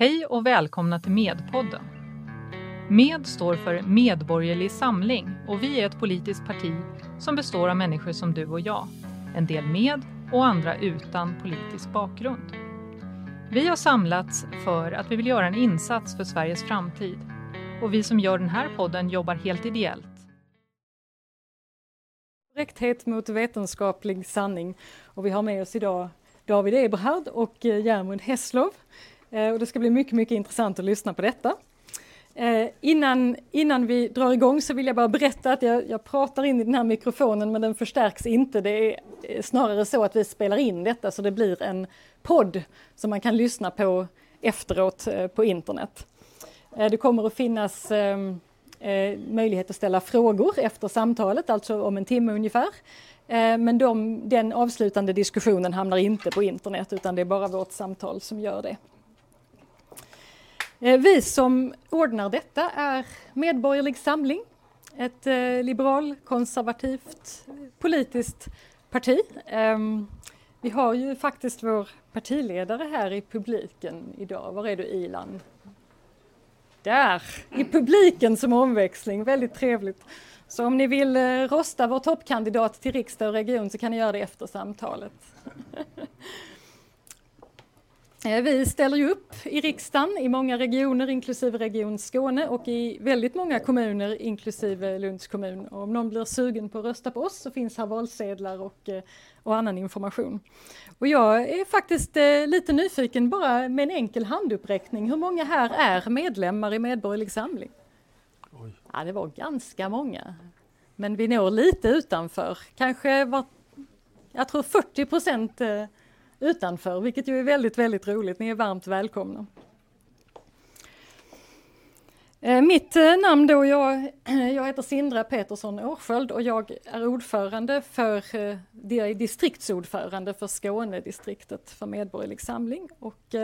Hej och välkomna till Medpodden. Med står för Medborgerlig Samling och vi är ett politiskt parti som består av människor som du och jag. En del med och andra utan politisk bakgrund. Vi har samlats för att vi vill göra en insats för Sveriges framtid. Och vi som gör den här podden jobbar helt ideellt. Korrekthet mot vetenskaplig sanning. Och vi har med oss idag David Eberhard och Germund Hesslow. Och det ska bli mycket, mycket intressant att lyssna på detta. Innan vi drar igång så vill jag bara berätta att jag pratar in i den här mikrofonen men den förstärks inte. Det är snarare så att vi spelar in detta så det blir en podd som man kan lyssna på efteråt på internet. Det kommer att finnas möjlighet att ställa frågor efter samtalet, alltså om en timme ungefär. Men den avslutande diskussionen hamnar inte på internet utan det är bara vårt samtal som gör det. Vi som ordnar detta är Medborgerlig Samling, ett liberal-konservativt politiskt parti. Vi har ju faktiskt vår partiledare här i publiken idag. Var är du, Ilan? Där, i publiken som omväxling. Väldigt trevligt. Så om ni vill rösta vår toppkandidat till riksdag och region så kan ni göra det efter samtalet. Vi ställer ju upp i riksdagen i många regioner inklusive Region Skåne och i väldigt många kommuner inklusive Lunds kommun. Och om någon blir sugen på att rösta på oss så finns här valsedlar och annan information. Och jag är faktiskt lite nyfiken bara med en enkel handuppräckning. Hur många här är medlemmar i Medborgerlig Samling? Oj. Ja, det var ganska många. Men vi når lite utanför. Jag tror 40% utanför, vilket ju är väldigt, väldigt roligt. Ni är varmt välkomna. Mitt namn då, jag heter Sindra Petersson Årsköld och jag är ordförande distriktsordförande för Skånedistriktet för Medborgerlig Samling. Och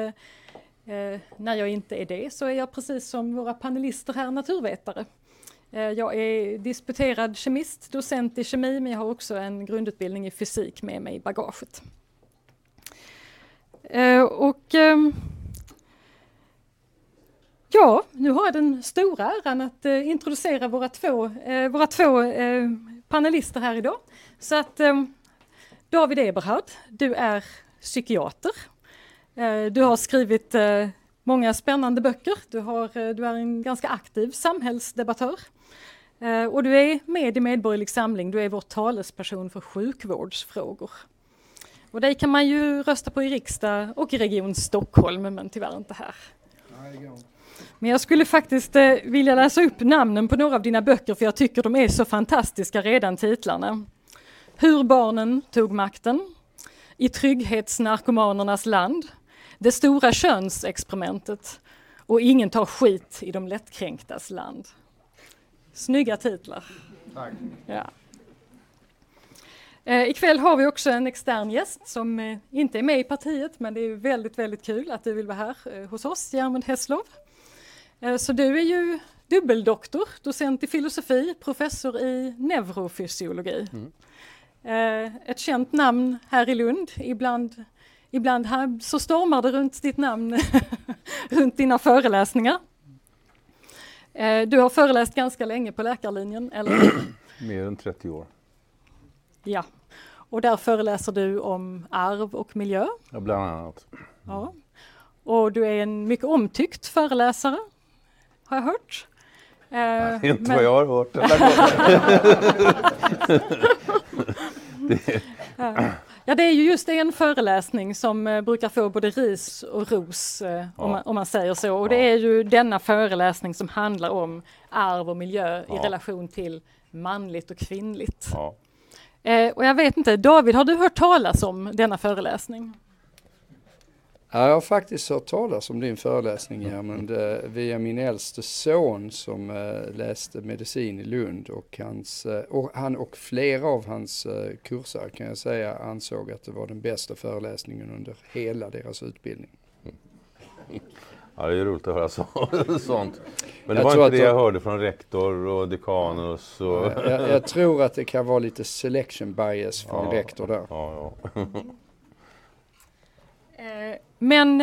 när jag inte är det så är jag precis som våra panelister här naturvetare. Jag är disputerad kemist, docent i kemi, men jag har också en grundutbildning i fysik med mig i bagaget. Nu har jag den stora äran att introducera våra två panelister här idag. Så att David Eberhard, du är psykiater. Du har skrivit många spännande böcker. Du är en ganska aktiv samhällsdebattör. Och du är med i Medborgerlig Samling. Du är vår talesperson för sjukvårdsfrågor. Och det kan man ju rösta på i riksdag och i Region Stockholm, men tyvärr inte här. Men jag skulle faktiskt vilja läsa upp namnen på några av dina böcker, för jag tycker de är så fantastiska redan titlarna. Hur barnen tog makten, I trygghetsnarkomanernas land, Det stora könsexperimentet och Ingen tar skit i de lättkränktas land. Snygga titlar. Tack. Ja. Ikväll har vi också en extern gäst som inte är med i partiet, men det är väldigt, väldigt kul att du vill vara här hos oss, Germund Hesslow. Så du är ju dubbeldoktor, docent i filosofi, professor i neurofysiologi. Mm. Ett känt namn här i Lund. Ibland här så stormar det runt ditt namn, runt dina föreläsningar. Du har föreläst ganska länge på läkarlinjen, eller? Mer än 30 år. Ja, och där föreläser du om arv och miljö. Ja, bland annat. Mm. Ja. Och du är en mycket omtyckt föreläsare, har jag hört. Nej, inte men... vad jag har hört. Ja, det är ju just en föreläsning som brukar få både ris och ros, om man säger så. Och det är ju denna föreläsning som handlar om arv och miljö i relation till manligt och kvinnligt. Ja. Och jag vet inte, David, har du hört talas om denna föreläsning? Ja, jag har faktiskt hört talas om din föreläsning här, men via min äldste son som läste medicin i Lund och han och flera av hans kurser kan jag säga ansåg att det var den bästa föreläsningen under hela deras utbildning. Ja, det är roligt att höra sånt. Men det var inte det jag hörde från rektor och dekanus. Och... Jag tror att det kan vara lite selection bias från rektor där. Ja. Men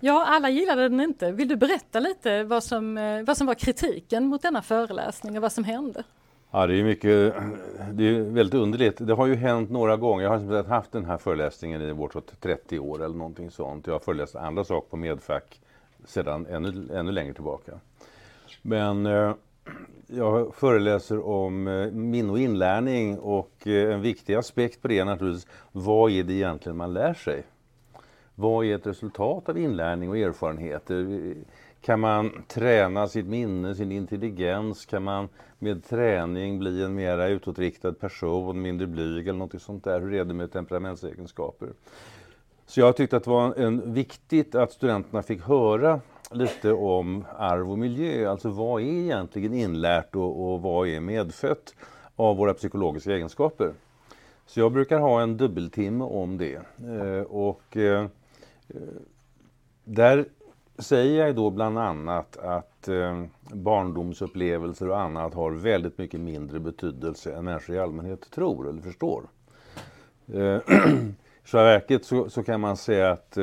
Ja, alla gillade den inte. Vill du berätta lite vad som var kritiken mot denna föreläsning och vad som hände? Ja, det är väldigt underligt. Det har ju hänt några gånger. Jag har haft den här föreläsningen i bortåt 30 år eller någonting sånt. Jag har föreläst andra saker på Medfack sedan ännu längre tillbaka. Men jag föreläser om minne och inlärning, och en viktig aspekt på det är naturligtvis, vad är det egentligen man lär sig? Vad är ett resultat av inlärning och erfarenheter? Kan man träna sitt minne, sin intelligens? Kan man med träning bli en mera utåtriktad person, mindre blyg eller något sånt där? Hur är det med temperamentsegenskaper? Så jag tyckte att det var viktigt att studenterna fick höra lite om arv och miljö. Alltså vad är egentligen inlärt och vad är medfött av våra psykologiska egenskaper? Så jag brukar ha en dubbeltimme om det. Där säger jag då bland annat att barndomsupplevelser och annat har väldigt mycket mindre betydelse än människor i allmänhet tror eller förstår. Så verket så kan man säga att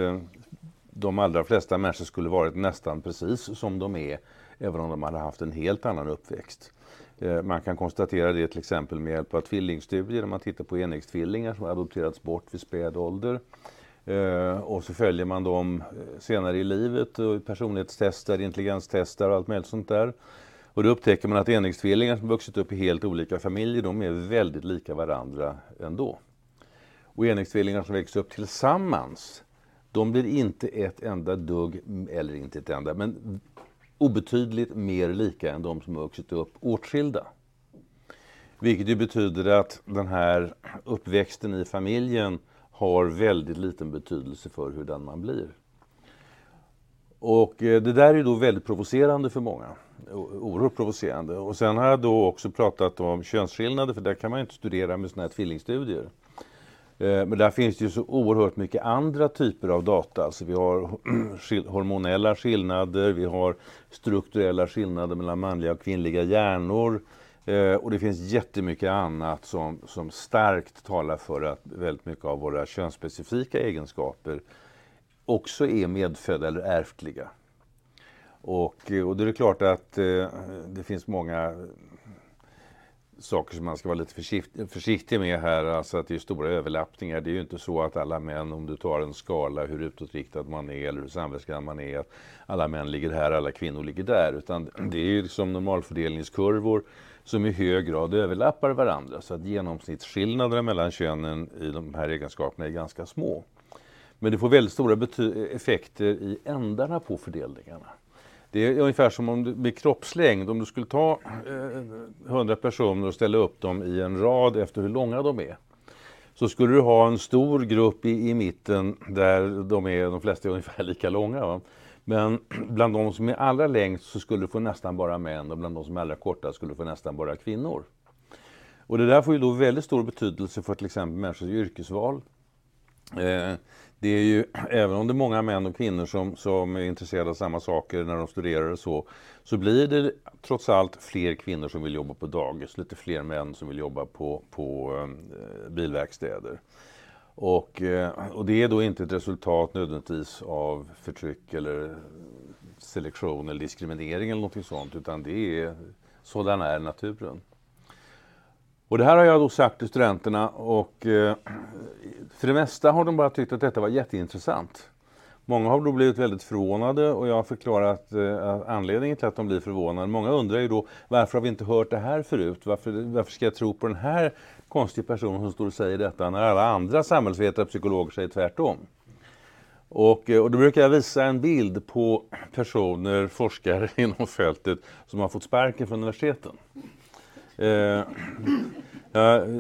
de allra flesta människor skulle varit nästan precis som de är, även om de hade haft en helt annan uppväxt. Man kan konstatera det till exempel med hjälp av tvillingstudier, när man tittar på enäggstvillingar som har adopterats bort vid späd ålder. Och så följer man dem senare i livet och personlighetstester, intelligenstester och allt möjligt sånt där. Och då upptäcker man att enäggstvillingar som vuxit upp i helt olika familjer, de är väldigt lika varandra ändå. Och enäggstvillingar som växer upp tillsammans, de blir inte ett enda dugg, eller inte ett enda, men obetydligt mer lika än de som har vuxit upp åtskilda. Vilket ju betyder att den här uppväxten i familjen har väldigt liten betydelse för hur man blir. Och det där är då väldigt provocerande för många. Oerhört provocerande. Och sen har jag då också pratat om könsskillnader, för där kan man ju inte studera med sådana här tvillingstudier. Men där finns det ju så oerhört mycket andra typer av data. Alltså vi har hormonella skillnader, vi har strukturella skillnader mellan manliga och kvinnliga hjärnor. Och det finns jättemycket annat som starkt talar för att väldigt mycket av våra könsspecifika egenskaper också är medfödda eller ärftliga. Och det är klart att det finns många saker som man ska vara lite försiktig med här, alltså att det är stora överlappningar. Det är ju inte så att alla män, om du tar en skala hur utåtriktad man är eller hur samvetsgrann man är, att alla män ligger här, alla kvinnor ligger där, utan det är ju liksom normalfördelningskurvor som i hög grad överlappar varandra, så att genomsnittsskillnaderna mellan könen i de här egenskaperna är ganska små. Men det får väldigt stora effekter i ändarna på fördelningarna. Det är ungefär som om du blir kroppslängd, om du skulle ta 100 personer och ställa upp dem i en rad efter hur långa de är. Så skulle du ha en stor grupp i mitten där de flesta är ungefär lika långa. Va? Men bland de som är allra längst så skulle du få nästan bara män, och bland de som är allra korta skulle du få nästan bara kvinnor. Och det där får ju då väldigt stor betydelse för till exempel människors yrkesval. Det är ju, även om det är många män och kvinnor som är intresserade av samma saker när de studerar och så blir det trots allt fler kvinnor som vill jobba på dagis, lite fler män som vill jobba på bilverkstäder. Och det är då inte ett resultat nödvändigtvis av förtryck eller selektion eller diskriminering eller något sånt, utan det är sådan är naturen. Och det här har jag då sagt till studenterna, och för det mesta har de bara tyckt att detta var jätteintressant. Många har då blivit väldigt förvånade, och jag har förklarat anledningen till att de blir förvånade. Många undrar ju då, varför har vi inte hört det här förut? Varför ska jag tro på den här konstiga personen som står och säger detta när alla andra samhällsvetare och psykologer säger tvärtom? Och då brukar jag visa en bild på personer, forskare inom fältet som har fått sparken från universiteten.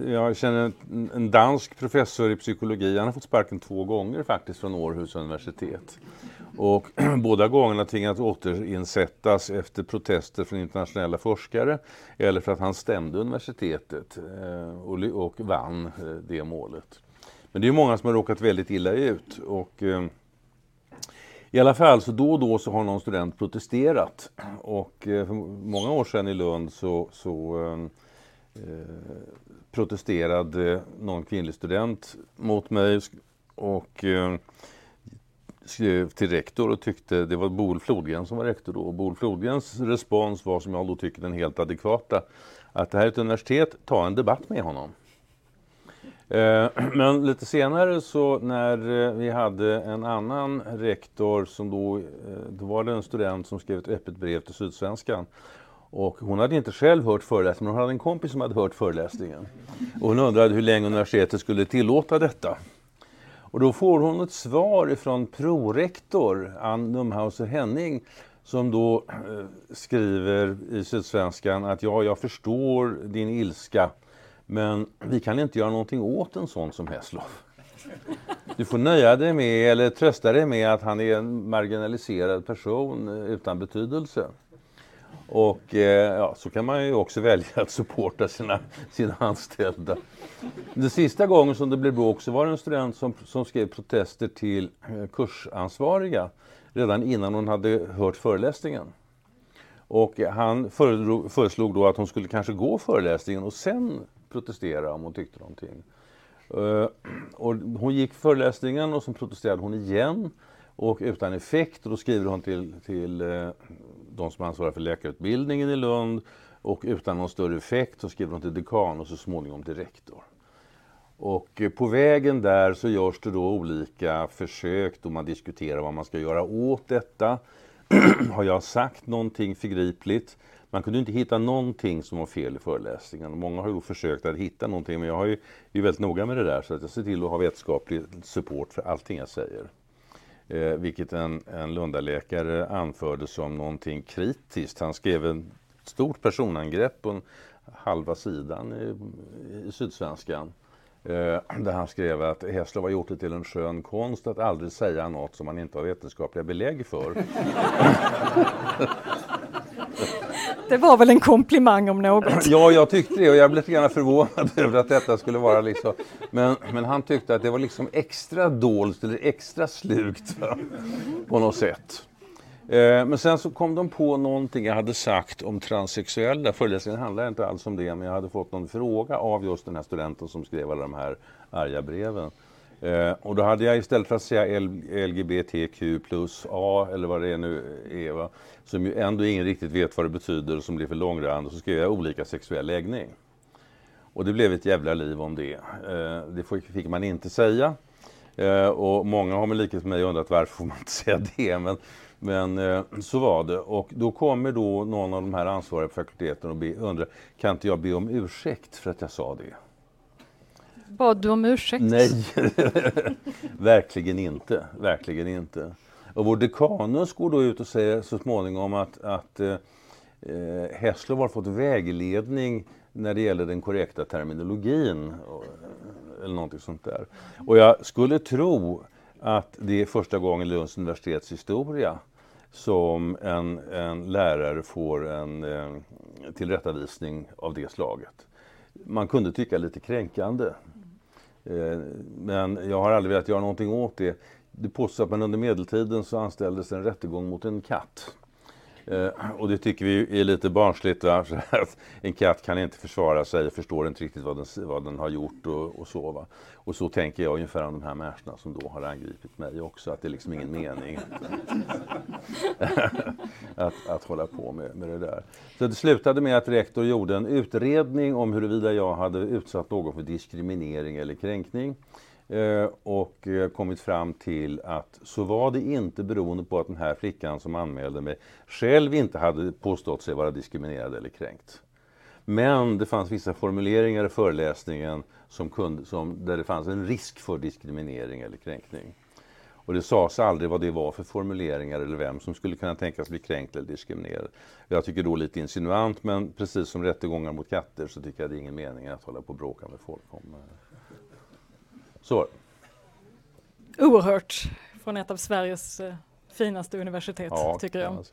Jag känner en dansk professor i psykologi. Han har fått sparken 2 gånger faktiskt från Århus universitet. Och båda gångerna tvingats återinsättas efter protester från internationella forskare, eller för att han stämde universitetet och vann det målet. Men det är många som har råkat väldigt illa ut, och i alla fall så då och då så har någon student protesterat, och för många år sedan i Lund så protesterade någon kvinnlig student mot mig och skrev till rektor och tyckte, det var Boel Flodgren som var rektor då, och Boel Flodgrens respons var, som jag då tycker den helt adekvata, att det här är ett universitet, ta en debatt med honom. Men lite senare så när vi hade en annan rektor som då var det en student som skrev ett öppet brev till Sydsvenskan. Och hon hade inte själv hört föreläsningen, men hon hade en kompis som hade hört föreläsningen. Och hon undrade hur länge universitetet skulle tillåta detta. Och då får hon ett svar från prorektor Ann Dumhouse Henning, som då skriver i Sydsvenskan att ja, jag förstår din ilska, men vi kan inte göra någonting åt en sån som Hesslow. Du får nöja dig med, eller trösta dig med, att han är en marginaliserad person utan betydelse. Och ja, så kan man ju också välja att supporta sina anställda. Den sista gången som det blev bråk så var det en student som skrev protester till kursansvariga redan innan hon hade hört föreläsningen. Och han föreslog då att hon skulle kanske gå föreläsningen och sen protestera om hon tyckte någonting. Och hon gick föreläsningen och så protesterade hon igen. Och utan effekt, och då skriver hon till de som ansvarar för läkarutbildningen i Lund, och utan någon större effekt så skriver hon till dekan och så småningom till rektor. Och på vägen där så görs det då olika försök då man diskuterar vad man ska göra åt detta. Har jag sagt någonting förgripligt? Man kunde inte hitta någonting som var fel i föreläsningen. Många har ju försökt att hitta någonting, men jag har ju väldigt noga med det där, så att jag ser till att ha vetenskaplig support för allting jag säger. Vilket en lundaläkare anförde som någonting kritiskt. Han skrev ett stort personangrepp på halva sidan i Sydsvenskan. Där han skrev att Hesslow har gjort det till en skön konst att aldrig säga något som man inte har vetenskapliga belägg för. Det var väl en komplimang om något. Ja, jag tyckte det, och jag blev lite grann förvånad över att detta skulle vara liksom. Men han tyckte att det var liksom extra dolt eller extra slukt på något sätt. Men sen så kom de på någonting jag hade sagt om transsexuella. Föreläsningen handlade inte alls om det, men jag hade fått någon fråga av just den här studenten som skrev alla de här arga breven. Och då hade jag istället för att säga LGBTQ+A eller vad det är nu är, va, som ju ändå ingen riktigt vet vad det betyder och som blir för långrandig, så skrev jag olika sexuell läggning. Och det blev ett jävla liv om det. Det fick man inte säga. Och många har med likhet med mig undrat varför får man inte säga det, men så var det. Och då kommer då någon av de här ansvariga på fakulteten och undrar, kan inte jag be om ursäkt för att jag sa det? Bad du om ursäkt? Nej, verkligen inte. Och vår dekanus går då ut och säger så småningom att Hesslow har fått vägledning när det gäller den korrekta terminologin eller någonting sånt där. Och jag skulle tro att det är första gången i Lunds universitets historia som en lärare får en tillrättavisning av det slaget. Man kunde tycka lite kränkande. Men jag har aldrig velat göra någonting åt det. Det påstås att man under medeltiden så anställdes en rättegång mot en katt. Och det tycker vi är lite barnsligt, va? En katt kan inte försvara sig, förstår inte riktigt vad den har gjort och så. Va? Och så tänker jag ungefär om de här människorna som då har angripit mig också. Att det är liksom ingen mening att hålla på med det där. Så det slutade med att rektor gjorde en utredning om huruvida jag hade utsatt någon för diskriminering eller kränkning. Och kommit fram till att så var det inte, beroende på att den här flickan som anmälde mig själv inte hade påstått sig vara diskriminerad eller kränkt. Men det fanns vissa formuleringar i föreläsningen där det fanns en risk för diskriminering eller kränkning. Och det sades aldrig vad det var för formuleringar eller vem som skulle kunna tänkas bli kränkt eller diskriminerad. Jag tycker då lite insinuant, men precis som rättegångar mot katter så tycker jag det är ingen mening att hålla på och bråka med folk om. Så. Oerhört från ett av Sveriges finaste universitet, ja, tycker jag.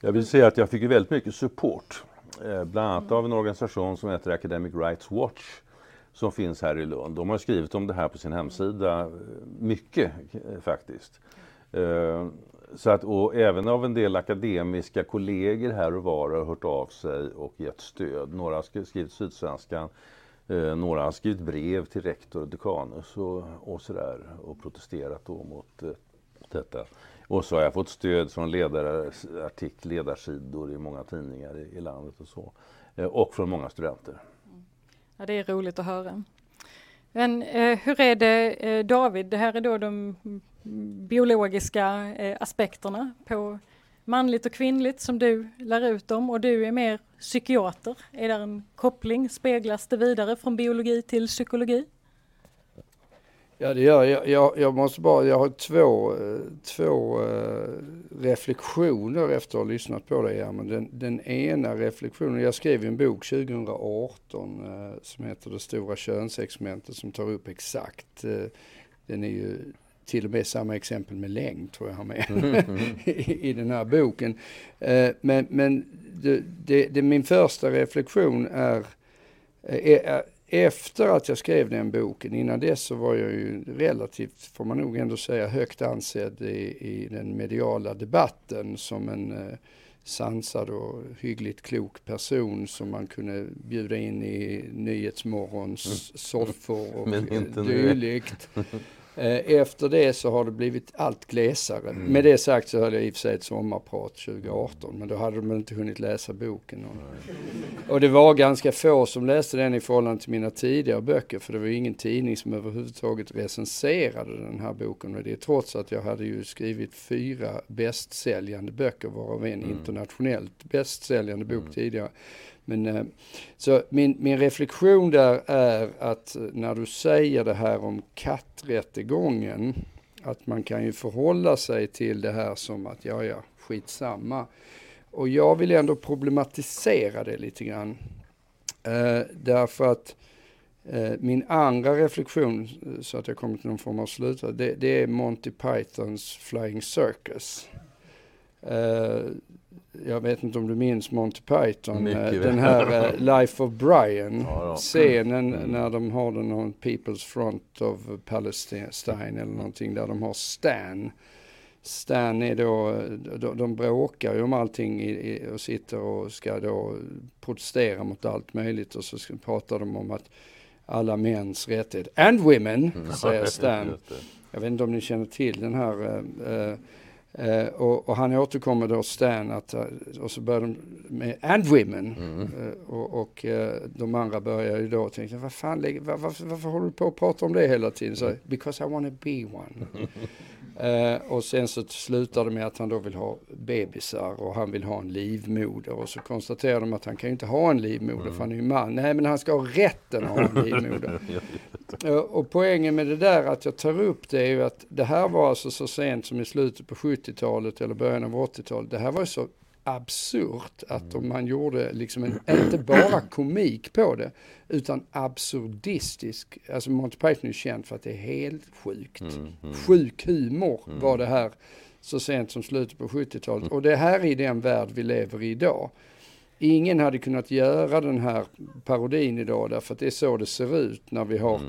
Jag vill säga att jag fick väldigt mycket support. Bland annat av en organisation som heter Academic Rights Watch som finns här i Lund. De har skrivit om det här på sin hemsida mycket faktiskt. Så att, och även av en del akademiska kollegor här och var har hört av sig och gett stöd. Några har skrivit Sydsvenskan. Några har skrivit brev till rektor och dekanus och sådär och protesterat då mot detta. Och så har jag fått stöd från ledarsidor i många tidningar i landet och så. Och från många studenter. Ja, det är roligt att höra. Men hur är det, David? Det här är då de biologiska aspekterna på manligt och kvinnligt som du lär ut om. Och du är mer psykiater. Är det en koppling? Speglas det vidare från biologi till psykologi? Ja, det gör jag. Jag har två reflektioner efter att ha lyssnat på det här. Men den ena reflektionen, jag skrev en bok 2018 som heter Det stora könsexperimentet, som tar upp exakt, den är ju till och med samma exempel med längd tror jag har med i den här boken. Men min första reflektion är efter att jag skrev den boken, innan dess så var jag ju relativt, får man nog ändå säga, högt ansedd i den mediala debatten som en sansad och hyggligt klok person som man kunde bjuda in i Nyhetsmorgons soffor och dylikt. Efter det så har det blivit allt glesare. Med det sagt så hade jag i och för sig ett sommarprat 2018, men då hade de inte hunnit läsa boken. Och det var ganska få som läste den i förhållande till mina tidigare böcker, för det var ingen tidning som överhuvudtaget recenserade den här boken. Och det är trots att jag hade ju skrivit 4 bästsäljande böcker, varav en internationellt bästsäljande bok tidigare. Men, så min reflektion där är att när du säger det här om katträttegången, att man kan ju förhålla sig till det här som att ja, skitsamma. Och jag vill ändå problematisera det lite grann. Därför att min andra reflektion, så att jag kommer till någon form av slut, det är Monty Pythons Flying Circus. Jag vet inte om du minns Monty Python, den här Life of Brian scenen när de har den on People's Front of Palestine eller någonting, där de har Stan är då, de bråkar ju om allting och sitter och ska då protestera mot allt möjligt, och så pratar de om att alla mäns rättighet and women, säger Stan. Jag vet inte om ni känner till den här och han återkommer då Stan att, och så börjar de med and women och de andra börjar ju då tänka varför håller du på att prata om det hela tiden, så because I want to be one. Och sen så slutar det med att han då vill ha bebisar och han vill ha en livmoder, och så konstaterar de att han kan ju inte ha en livmoder för han är ju man. Nej, men han ska ha rätten att ha en livmoder. Och poängen med det där, att jag tar upp det, är ju att det här var alltså så sent som i slutet på 70-talet eller början av 80-talet. Det här var ju så absurt att om man gjorde liksom inte bara komik på det utan absurdistisk, alltså Monty Python är känd för att det är helt sjukt. Sjuk humor var det här så sent som slutet på 70-talet, och det här är den värld vi lever i idag. Ingen hade kunnat göra den här parodin idag, därför att det är så det ser ut när vi har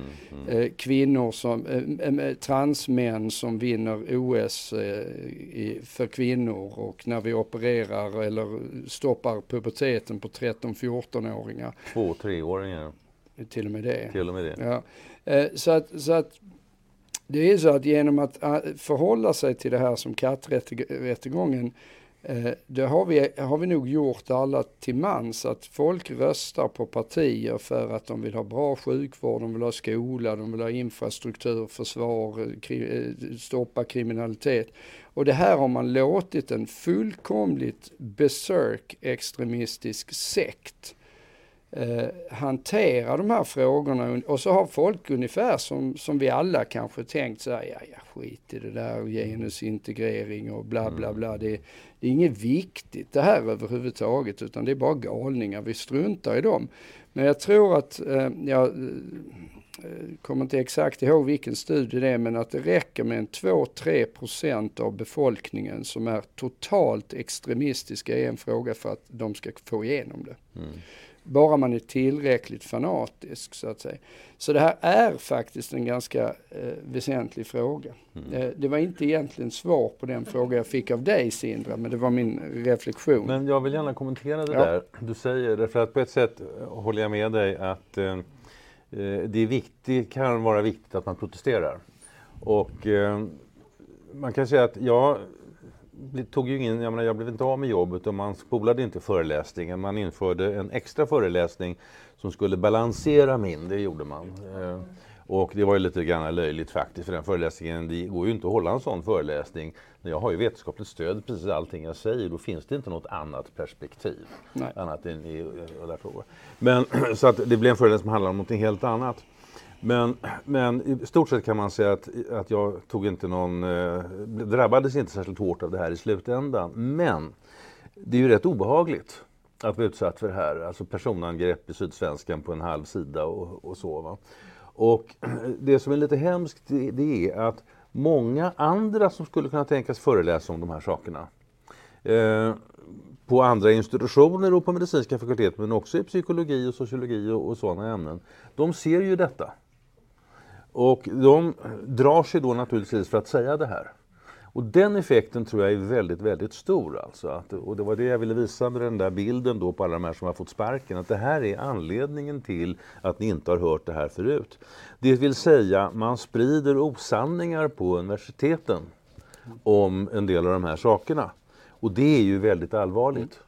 kvinnor som, transmän som vinner OS för kvinnor, och när vi opererar eller stoppar puberteten på 13-14-åringar. 2-3-åringar. Till och med det. Ja. Så att det är så att genom att förhålla sig till det här som katträttegången, det har vi nog gjort alla till mans, att folk röstar på partier för att de vill ha bra sjukvård, de vill ha skola, de vill ha infrastruktur, försvar, stoppa kriminalitet. Och det här har man låtit en fullkomligt besök extremistisk sekt hantera de här frågorna, och så har folk ungefär som vi alla kanske tänkt så här, ja skit i det där och genusintegrering och bla bla bla, det är inget viktigt det här överhuvudtaget, utan det är bara galningar, vi struntar i dem. Men jag tror att jag kommer inte exakt ihåg vilken studie det är, men att det räcker med en 2-3% av befolkningen som är totalt extremistiska i en fråga för att de ska få igenom det. Bara man är tillräckligt fanatisk, så att säga. Så det här är faktiskt en ganska väsentlig fråga. Det var inte egentligen svar på den fråga jag fick av dig, Sindra, men det var min reflektion. Men jag vill gärna kommentera det där du säger, därför att på ett sätt håller jag med dig att det kan vara viktigt att man protesterar. Och Man kan säga att jag blev inte av med jobbet och man spolade inte föreläsningen. Man införde en extra föreläsning som skulle balansera min, det gjorde man. Och det var ju lite grann löjligt faktiskt, för den föreläsningen, det går ju inte att hålla en sån föreläsning. Jag har ju vetenskapligt stöd precis allting jag säger, då finns det inte något annat perspektiv. Nej. Annat än i alla frågor. Men så att det blev en föreläsning som handlade om något helt annat. Men i stort sett kan man säga att jag tog inte drabbades inte särskilt hårt av det här i slutändan. Men det är ju rätt obehagligt att vara utsatt för det här. Alltså personangrepp i Sydsvenskan på en halv sida och så. Va? Och det som är lite hemskt det är att många andra som skulle kunna tänkas föreläsa om de här sakerna på andra institutioner och på medicinska fakulteter, men också i psykologi och sociologi och sådana ämnen, de ser ju detta. Och de drar sig då naturligtvis för att säga det här. Och den effekten tror jag är väldigt, väldigt stor. Alltså. Och det var det jag ville visa med den där bilden då på alla de här som har fått sparken. Att det här är anledningen till att ni inte har hört det här förut. Det vill säga, man sprider osanningar på universiteten om en del av de här sakerna. Och det är ju väldigt allvarligt.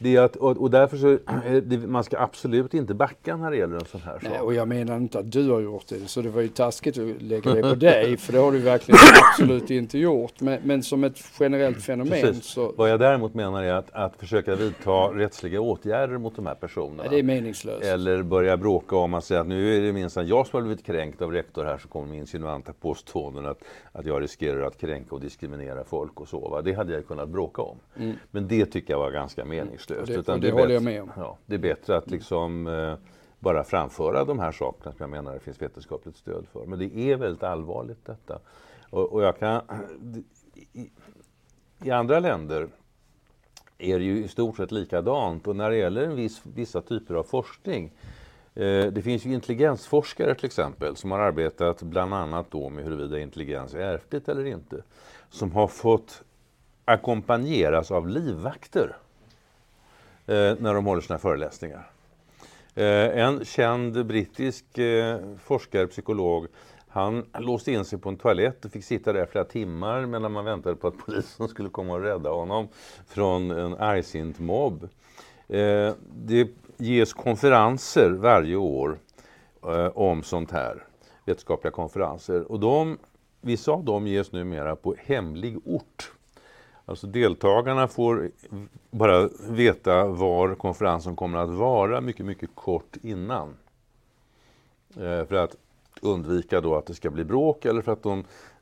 Det är och därför så man ska absolut inte backa när det gäller en sån här sak. Nej, och jag menar inte att du har gjort det, så det var ju taskigt att lägga det på dig, för det har du verkligen absolut inte gjort. Men som ett generellt fenomen. Precis. Så... Vad jag däremot menar är att försöka vidta rättsliga åtgärder mot de här personerna. Nej, det är meningslöst. Eller börja bråka om att säga att nu är det minsann jag som har blivit kränkt av rektor här, så kommer min insinuanta påståenden att jag riskerar att kränka och diskriminera folk och så. Va? Det hade jag kunnat bråka om. Mm. Men det tycker jag var ganska meningslöst. Det håller jag med om. Ja, det är bättre att liksom bara framföra de här sakerna som jag menar det finns vetenskapligt stöd för. Men det är väldigt allvarligt detta. Och jag kan... I andra länder är det ju i stort sett likadant. Och när det gäller vissa typer av forskning. Det finns ju intelligensforskare till exempel som har arbetat bland annat då med huruvida intelligens är ärftligt eller inte. Som har fått ackompanjeras av livvakter. När de håller sina föreläsningar. En känd brittisk forskarpsykolog, han låste in sig på en toalett och fick sitta där flera timmar medan man väntade på att polisen skulle komma och rädda honom från en argsint mobb. Det ges konferenser varje år om sånt här, vetenskapliga konferenser. Och vissa av dem ges numera på hemlig ort. Alltså deltagarna får bara veta var konferensen kommer att vara mycket, mycket kort innan. För att undvika då att det ska bli bråk eller för att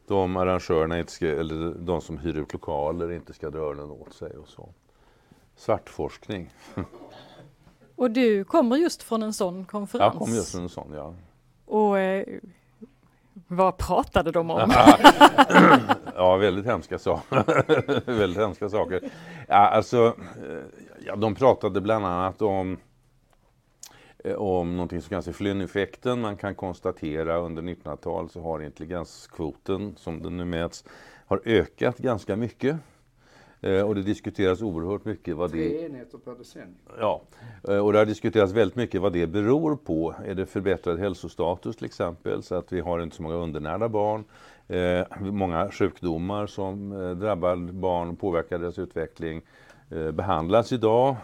de arrangörerna inte ska, eller de som hyr ut lokaler inte ska dra öronen åt sig och så. Svartforskning. Och du kommer just från en sån konferens? Jag kommer just från en sån, ja. Och vad pratade de om? Ja, väldigt hemska saker. Väldigt hemska saker. Ja, alltså, de pratade bland annat om någonting som kallas Flynn-effekten. Man kan konstatera under 1900-talet så har intelligenskvoten, som den nu mäts, har ökat ganska mycket. Och det diskuteras oerhört mycket vad det... 3 enheter per decennium. Ja, och det har diskuterats väldigt mycket vad det beror på. Är det förbättrad hälsostatus till exempel, så att vi har inte så många undernärda barn. Många sjukdomar som drabbar barn och påverkar deras utveckling behandlas idag.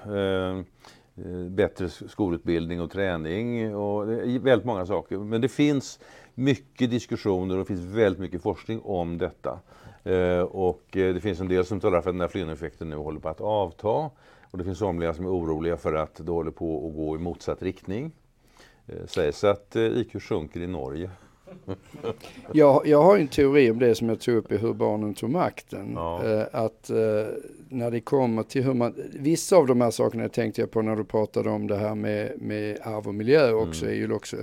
Bättre skolutbildning och träning och väldigt många saker. Men det finns mycket diskussioner och det finns väldigt mycket forskning om detta. Och det finns en del som talar för att den här Flynn-effekten nu håller på att avta. Och det finns somliga som är oroliga för att det håller på att gå i motsatt riktning. Sägs att IQ sjunker i Norge. Jag har en teori om det som jag tog upp i hur barnen tog makten. Ja. Att när det kommer till hur man... Vissa av de här sakerna tänkte jag på när du pratade om det här med arv och miljö också. Mm. Är ju också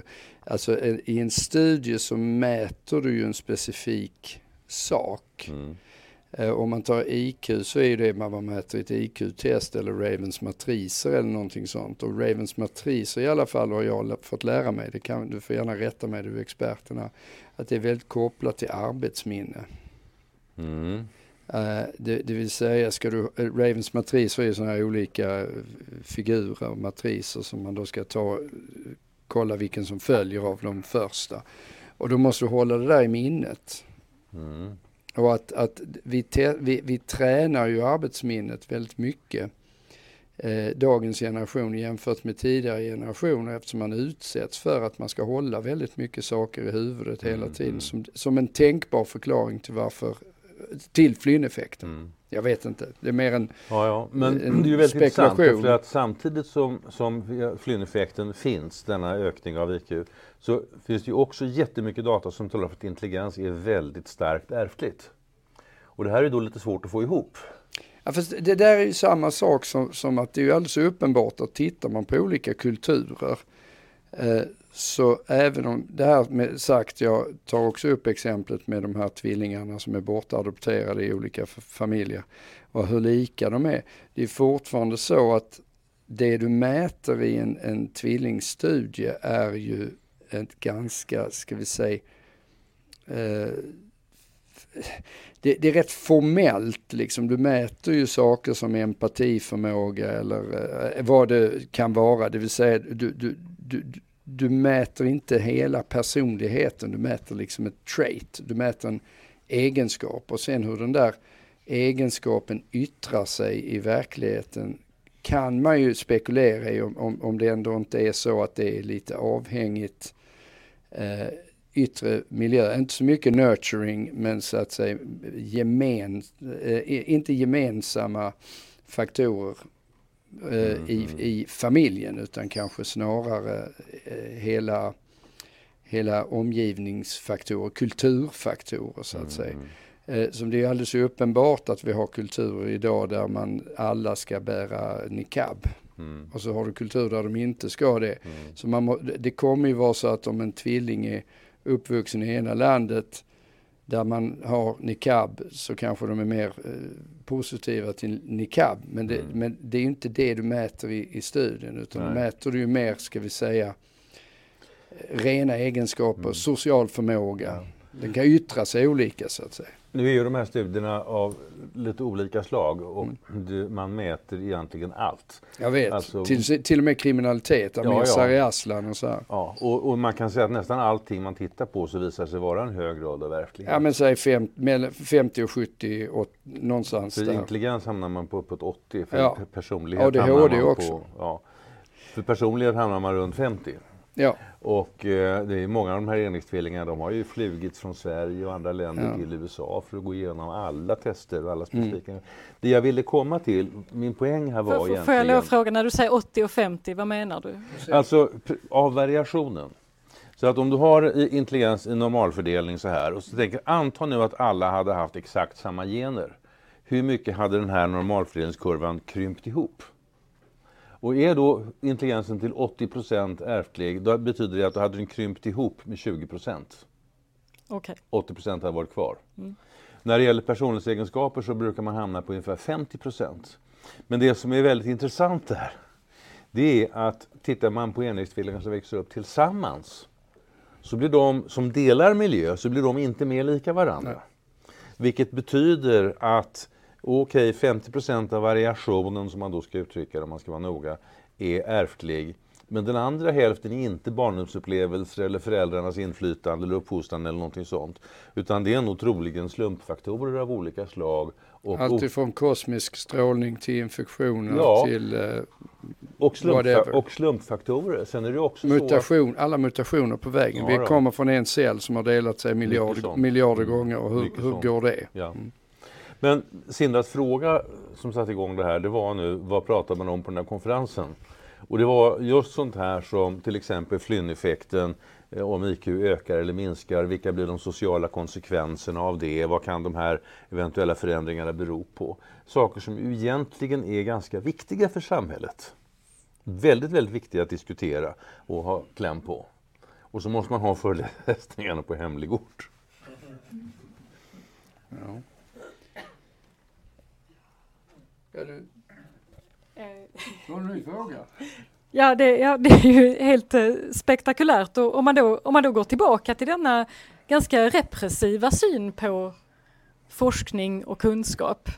alltså, i en studie så mäter du ju en specifik sak. Mm. Om man tar IQ så är det man mäter i ett IQ-test eller Ravens matriser eller någonting sånt. Och Ravens matriser i alla fall har jag fått lära mig, du får gärna rätta mig, du är experterna, att det är väldigt kopplat till arbetsminne. Mm. Det vill säga, Ravens matriser är sådana här olika figurer och matriser som man då ska kolla vilken som följer av de första. Och då måste du hålla det där i minnet. Mm. Och att vi tränar ju arbetsminnet väldigt mycket, dagens generation jämfört med tidigare generationer, eftersom man utsätts för att man ska hålla väldigt mycket saker i huvudet hela tiden som en tänkbar förklaring till varför till Flynn-effekten. Jag vet inte, det är mer en Men det är ju väldigt intressant, för att samtidigt som Flynn-effekten finns, denna ökning av IQ, så finns det ju också jättemycket data som talar för att intelligens är väldigt starkt ärftligt. Och det här är då lite svårt att få ihop. Ja, fast det där är ju samma sak som att det är ju alldeles uppenbart att tittar man på olika kulturer, så även om det här med sagt, jag tar också upp exemplet med de här tvillingarna som är bortadopterade i olika familjer och hur lika de är. Det är fortfarande så att det du mäter i en tvillingstudie är ju ett ganska, ska vi säga, det är rätt formellt liksom. Du mäter ju saker som empatiförmåga eller vad det kan vara, det vill säga du mäter inte hela personligheten, du mäter liksom ett trait, du mäter en egenskap, och sen hur den där egenskapen yttrar sig i verkligheten kan man ju spekulera i om det ändå inte är så att det är lite avhängigt yttre miljö, inte så mycket nurturing, men så att säga inte gemensamma faktorer i familjen, utan kanske snarare hela omgivningsfaktorer, kulturfaktorer så att säga. Som det är alldeles uppenbart att vi har kulturer idag där man alla ska bära niqab. Och så har du kulturer där de inte ska det. Så det kommer ju vara så att om en tvilling är uppvuxen i ena landet där man har niqab, så kanske de är mer positiva till niqab. Men det är ju inte det du mäter i studien, utan du mäter ju mer, ska vi säga, rena egenskaper, social förmåga. Den kan yttra sig olika så att säga. Nu är ju de här studierna av lite olika slag och man mäter egentligen allt. Jag vet, alltså, till och med kriminalitet, Amir Aslan och så här. Ja, och man kan säga att nästan allting man tittar på så visar sig vara en hög grad av verklighet. Ja, men säg mellan 50 och 70 och någonstans där. För intelligens hamnar man på uppåt 80, för personlighet hamnar man också. För personlighet hamnar man runt 50. Ja. Och det är många av de här enäggstvillingarna, de har ju flugit från Sverige och andra länder till USA för att gå igenom alla tester och alla specifika. Det jag ville komma till, min poäng här var egentligen... Får jag lov fråga, när du säger 80 och 50, vad menar du? Alltså av variationen. Så att om du har intelligens i normalfördelning så här, och så tänker anta nu att alla hade haft exakt samma gener. Hur mycket hade den här normalfördelningskurvan krympt ihop? Och är då intelligensen till 80% ärftlig, då betyder det att du hade den krympt ihop med 20%. Okay. 80% har varit kvar. När det gäller personlighetsegenskaper så brukar man hamna på ungefär 50%. Men det som är väldigt intressant där, det är att tittar man på enäggstvillingar som växer upp tillsammans, så blir de som delar miljö, så blir de inte mer lika varandra. Nej. Vilket betyder att 50% av variationen, som man då ska uttrycka om man ska vara noga, är ärftlig. Men den andra hälften är inte barndomsupplevelser eller föräldrarnas inflytande eller uppfostran eller någonting sånt. Utan det är nog troligen slumpfaktorer av olika slag. Allt från kosmisk strålning till infektioner till och slumpfaktorer. Sen är det också alla mutationer på vägen. Vi kommer från en cell som har delat sig miljarder gånger, och hur går det? Ja. Men Sindras fråga som satte igång det här, det var nu, vad pratar man om på den här konferensen? Och det var just sånt här som till exempel Flynn-effekten, om IQ ökar eller minskar, vilka blir de sociala konsekvenserna av det? Vad kan de här eventuella förändringarna bero på? Saker som egentligen är ganska viktiga för samhället. Väldigt, väldigt viktiga att diskutera och ha kläm på. Och så måste man ha föreläsningarna på hemlig ort. Ja. Det är ju helt spektakulärt. Och om man då går tillbaka till denna ganska repressiva syn på forskning och kunskap.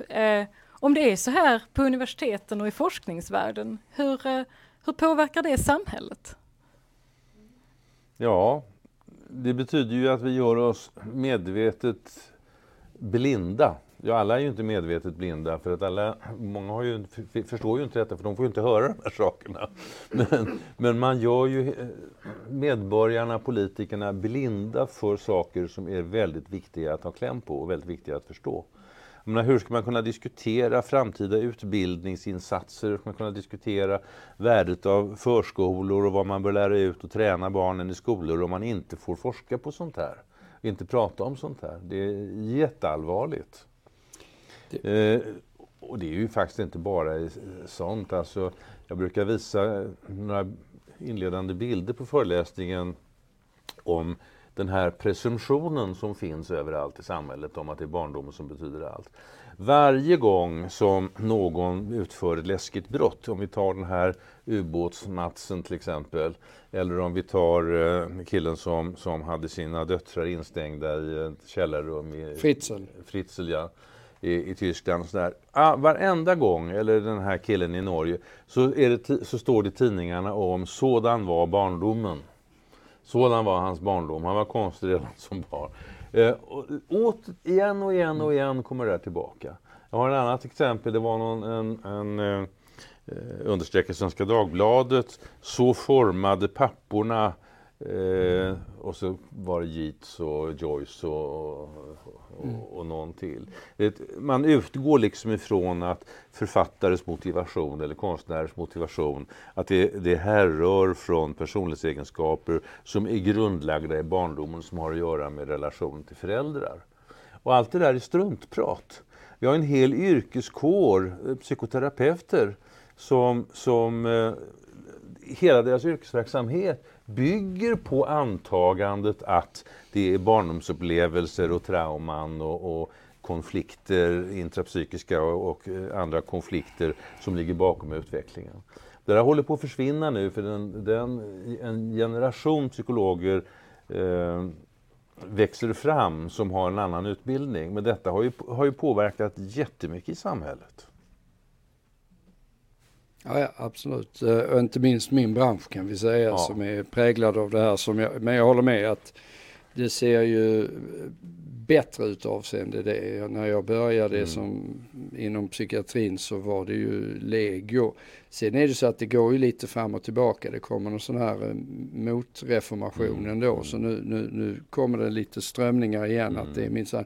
Om det är så här på universiteten och i forskningsvärlden, hur påverkar det samhället? Ja, det betyder ju att vi gör oss medvetet blinda. Ja, alla är ju inte medvetet blinda, för att många har ju, förstår ju inte detta, för de får ju inte höra de här sakerna. Men man gör ju medborgarna, politikerna blinda för saker som är väldigt viktiga att ha kläm på och väldigt viktiga att förstå. Jag menar, hur ska man kunna diskutera framtida utbildningsinsatser? Hur ska man kunna diskutera värdet av förskolor och vad man bör lära ut och träna barnen i skolor om man inte får forska på sånt här? Inte prata om sånt här. Det är jätteallvarligt. Och det är ju faktiskt inte bara sånt. Alltså, jag brukar visa några inledande bilder på föreläsningen om den här presumtionen som finns överallt i samhället om att det är barndomen som betyder allt. Varje gång som någon utför ett läskigt brott, om vi tar den här ubåtsmatsen till exempel, eller om vi tar killen som hade sina döttrar instängda i ett källarrum i Fritzl, ja, i Tyskland och sådär. Varenda gång, eller den här killen i Norge, så står det i tidningarna om sådan var barndomen. Sådan var hans barndom. Han var konstig redan som barn. Och igen kommer det här tillbaka. Jag har ett annat exempel. Det var en understreckare i Svenska Dagbladet. Så formade papporna. Och så var det Yeats och Joyce och någon till. Man utgår liksom ifrån att författares motivation eller konstnärers motivation, att det här rör från personlighetsegenskaper som är grundlagda i barndomen, som har att göra med relation till föräldrar. Och allt det där är struntprat. Vi har en hel yrkeskår, psykoterapeuter, som hela deras yrkesverksamhet bygger på antagandet att det är barndomsupplevelser och trauman och konflikter, intrapsykiska och andra konflikter som ligger bakom utvecklingen. Det där håller på att försvinna nu, för en generation psykologer växer fram som har en annan utbildning. Men detta har ju påverkat jättemycket i samhället. Ja, absolut. Och inte minst min bransch kan vi säga, ja, som är präglad av det här. Men jag håller med att det ser ju bättre ut avseende det. När jag började inom psykiatrin så var det ju legio. Sen är det så att det går ju lite fram och tillbaka. Det kommer någon sån här motreformation ändå. Så nu kommer det lite strömningar igen. Att det är minst här.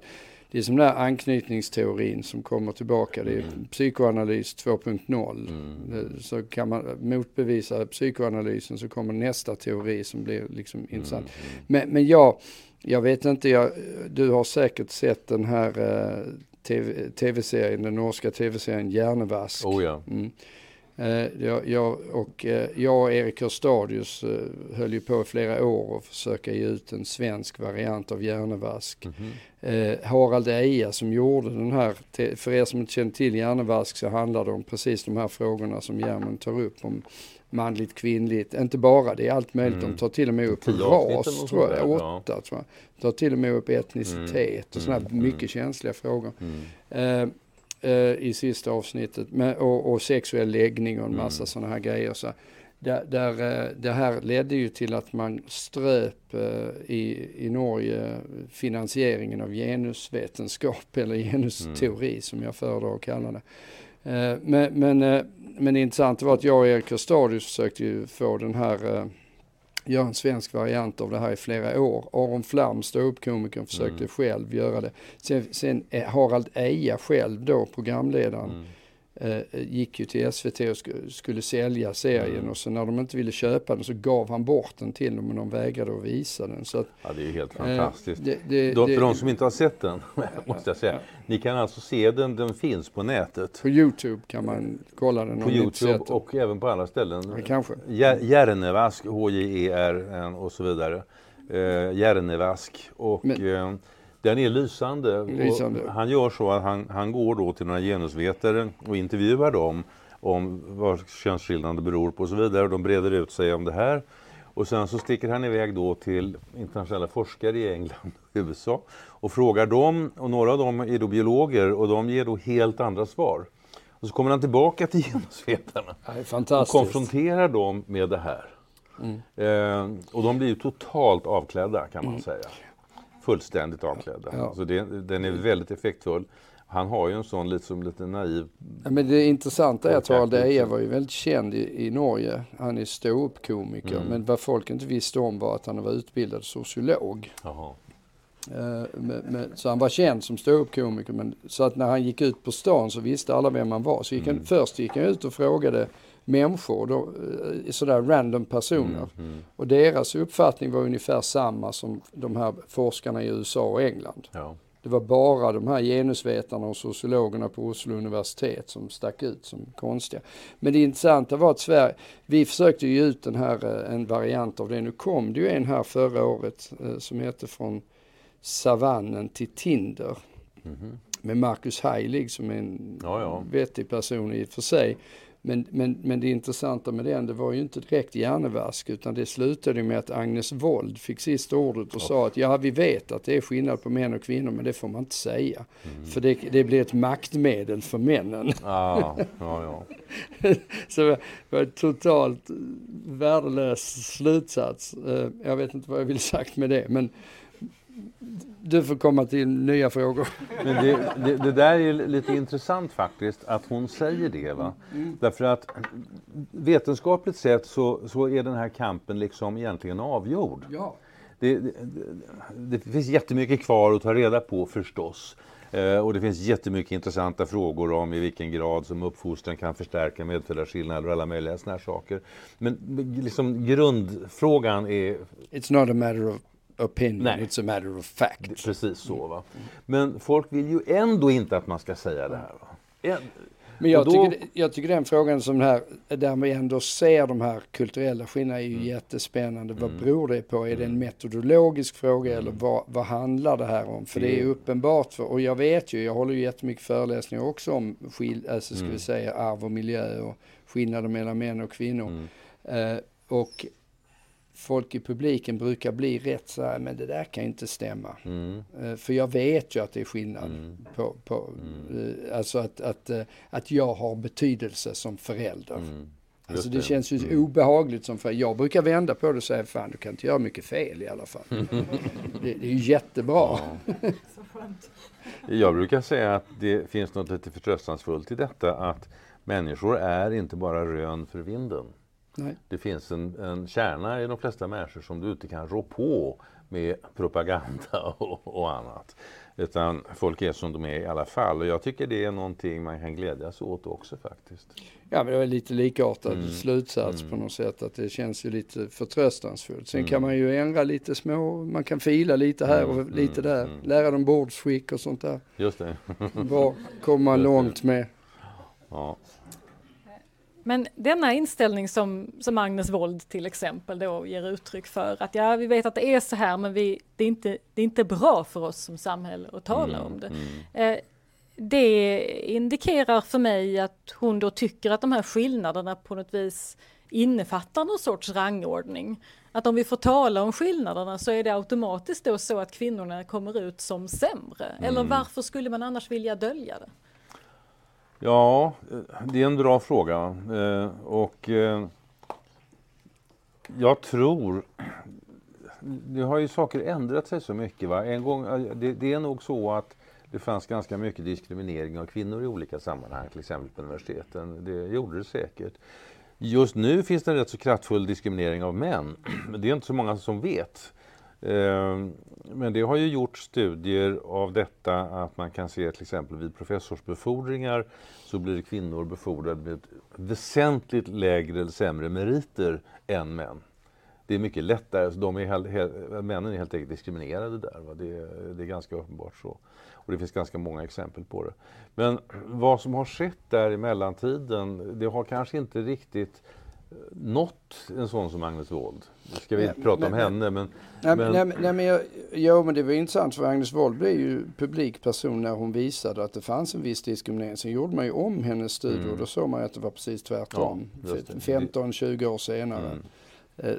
Det är som den här anknytningsteorin som kommer tillbaka. Det är psykoanalys 2.0. Så kan man motbevisa psykoanalysen, så kommer nästa teori som blir liksom intressant. Men jag vet inte, du har säkert sett den här tv-serien, den norska tv-serien Hjernevask. Oh ja. Jag och Erik Hörstadius höll ju på i flera år att försöka ge ut en svensk variant av Hjernevask. Harald Eia som gjorde den här, för er som inte känner till Hjernevask, så handlar det om precis de här frågorna som Germund tar upp om manligt, kvinnligt, inte bara, det är allt möjligt. De tar till och med upp ras, tror jag, 8 tror jag. De tar till och med upp etnicitet och sådana här mycket känsliga frågor. I sista avsnittet och sexuell läggning och en massa sådana här grejer. Så där det här ledde ju till att man ströp i Norge finansieringen av genusvetenskap eller genusteori som jag föredrar att kalla det. Men det intressanta var att jag och Erik Hörstadius försökte ju få den här göra en svensk variant av det här i flera år. Aron Flam, ståuppkomikern, försökte själv göra det. Sen Harald Eia själv då, programledaren, gick ju till SVT och skulle sälja serien. Och så när de inte ville köpa den så gav han bort den till dem, men de vägrade att visa den. Så att, ja, det är ju helt fantastiskt. För de som inte har sett den, måste jag säga. Ni kan alltså se den finns på nätet. På YouTube kan man kolla den. På YouTube och även på alla ställen. Ja, kanske. Hjernevask, H-J-E-R och så vidare. Hjernevask och... Den är lysande. Och han gör så att han går då till några genusvetare och intervjuar dem om vad könsskillnaden beror på och så vidare. Och de breder ut sig om det här. Och sen så sticker han iväg då till internationella forskare i England och USA och frågar dem. Och några av dem är då biologer och de ger då helt andra svar. Och så kommer han tillbaka till genusvetarna. Det är fantastiskt. Och konfronterar dem med det här. Och de blir ju totalt avklädda, kan man säga. fullständigt avklädda. Ja. Så den är väldigt effektfull. Han har ju en sån lite naiv... Ja, men det intressanta är att Harald Eia var ju väldigt känd i Norge. Han är ståuppkomiker. Mm. Men vad folk inte visste om var att han var utbildad sociolog. Jaha. Så han var känd som ståuppkomiker. Men så att när han gick ut på stan så visste alla vem han var. Så först gick han ut och frågade människor, då, sådär random personer. Mm. Mm. Och deras uppfattning var ungefär samma som de här forskarna i USA och England. Ja. Det var bara de här genusvetarna och sociologerna på Oslo universitet som stack ut som konstiga. Men det intressanta var att Sverige, vi försökte ju ut den här, en variant av det. Nu kom det ju en här förra året som heter Från savannen till Tinder. Mm-hmm. Med Marcus Heilig som är en vettig person i och för sig. Men det intressanta med den, det var ju inte direkt Hjernevask, utan det slutade med att Agnes Wold fick sista ordet och sa att vi vet att det är skillnad på män och kvinnor, men det får man inte säga. Mm. För det blir ett maktmedel för männen. Så det var en totalt värdelös slutsats. Jag vet inte vad jag vill sagt med det, men du får komma till nya frågor. Men det där är lite intressant faktiskt att hon säger det, va? Mm. Därför att vetenskapligt sett så är den här kampen liksom egentligen avgjord. Ja. Det finns jättemycket kvar att ta reda på förstås. Och det finns jättemycket intressanta frågor om i vilken grad som uppfostran kan förstärka medfödda skillnader och alla möjliga såna här saker. Men liksom grundfrågan är... It's not a matter of opinion, it's a matter of fact. Precis så, va. Men folk vill ju ändå inte att man ska säga det här, va. Men jag tycker den frågan som den här, där vi ändå ser de här kulturella skillnaderna är ju jättespännande. Vad beror det på? Är det en metodologisk fråga eller vad handlar det här om? För det är uppenbart och jag vet ju, jag håller ju jättemycket föreläsningar också om ska vi säga arv och miljö och skillnader mellan män och kvinnor. Och folk i publiken brukar bli rätt så här, men det där kan inte stämma. För jag vet ju att det är skillnad alltså att jag har betydelse som förälder. Alltså det känns ju obehagligt som förälder. Jag brukar vända på det och säga, fan du kan inte göra mycket fel i alla fall. det är ju jättebra. Ja. Jag brukar säga att det finns något lite förtröstansfullt i detta, att människor är inte bara rön för vinden. Nej. Det finns en kärna i de flesta människor som du inte kan rå på med propaganda och annat. Utan folk är som de är i alla fall. Och jag tycker det är någonting man kan glädjas åt också faktiskt. Ja, men det är lite likartad slutsats på något sätt. Att det känns ju lite förtröstansfullt. Sen kan man ju ändra lite små. Man kan fila lite här och lite där. Lära dem bordsskick och sånt där. Just det. Bara komma långt med. Ja. Men denna inställning som Agnes Wold till exempel då ger uttryck för, att vi vet att det är så här, men det är inte bra för oss som samhälle att tala om det. Det indikerar för mig att hon då tycker att de här skillnaderna på något vis innefattar någon sorts rangordning. Att om vi får tala om skillnaderna så är det automatiskt då så att kvinnorna kommer ut som sämre. Eller varför skulle man annars vilja dölja det? Ja, det är en bra fråga och jag tror, det har ju saker ändrat sig så mycket, va? En gång, det är nog så att det fanns ganska mycket diskriminering av kvinnor i olika sammanhang, till exempel på universiteten, det gjorde det säkert. Just nu finns det en rätt så kraftfull diskriminering av män, men det är inte så många som vet. Men det har ju gjort studier av detta att man kan se till exempel vid professorsbefordringar så blir kvinnor befordrade med väsentligt lägre eller sämre meriter än män. Det är mycket lättare, så männen är helt enkelt diskriminerade där, va? Det är ganska uppenbart så. Och det finns ganska många exempel på det. Men vad som har skett där i mellantiden, det har kanske inte riktigt något en sån som Agnes Wold. Ska vi inte prata om henne, men... men det var intressant, för Agnes Wold blev ju publikperson när hon visade att det fanns en viss diskriminering. Sen gjorde man ju om hennes studier och då såg man att det var precis tvärtom. Ja, 15-20 år senare.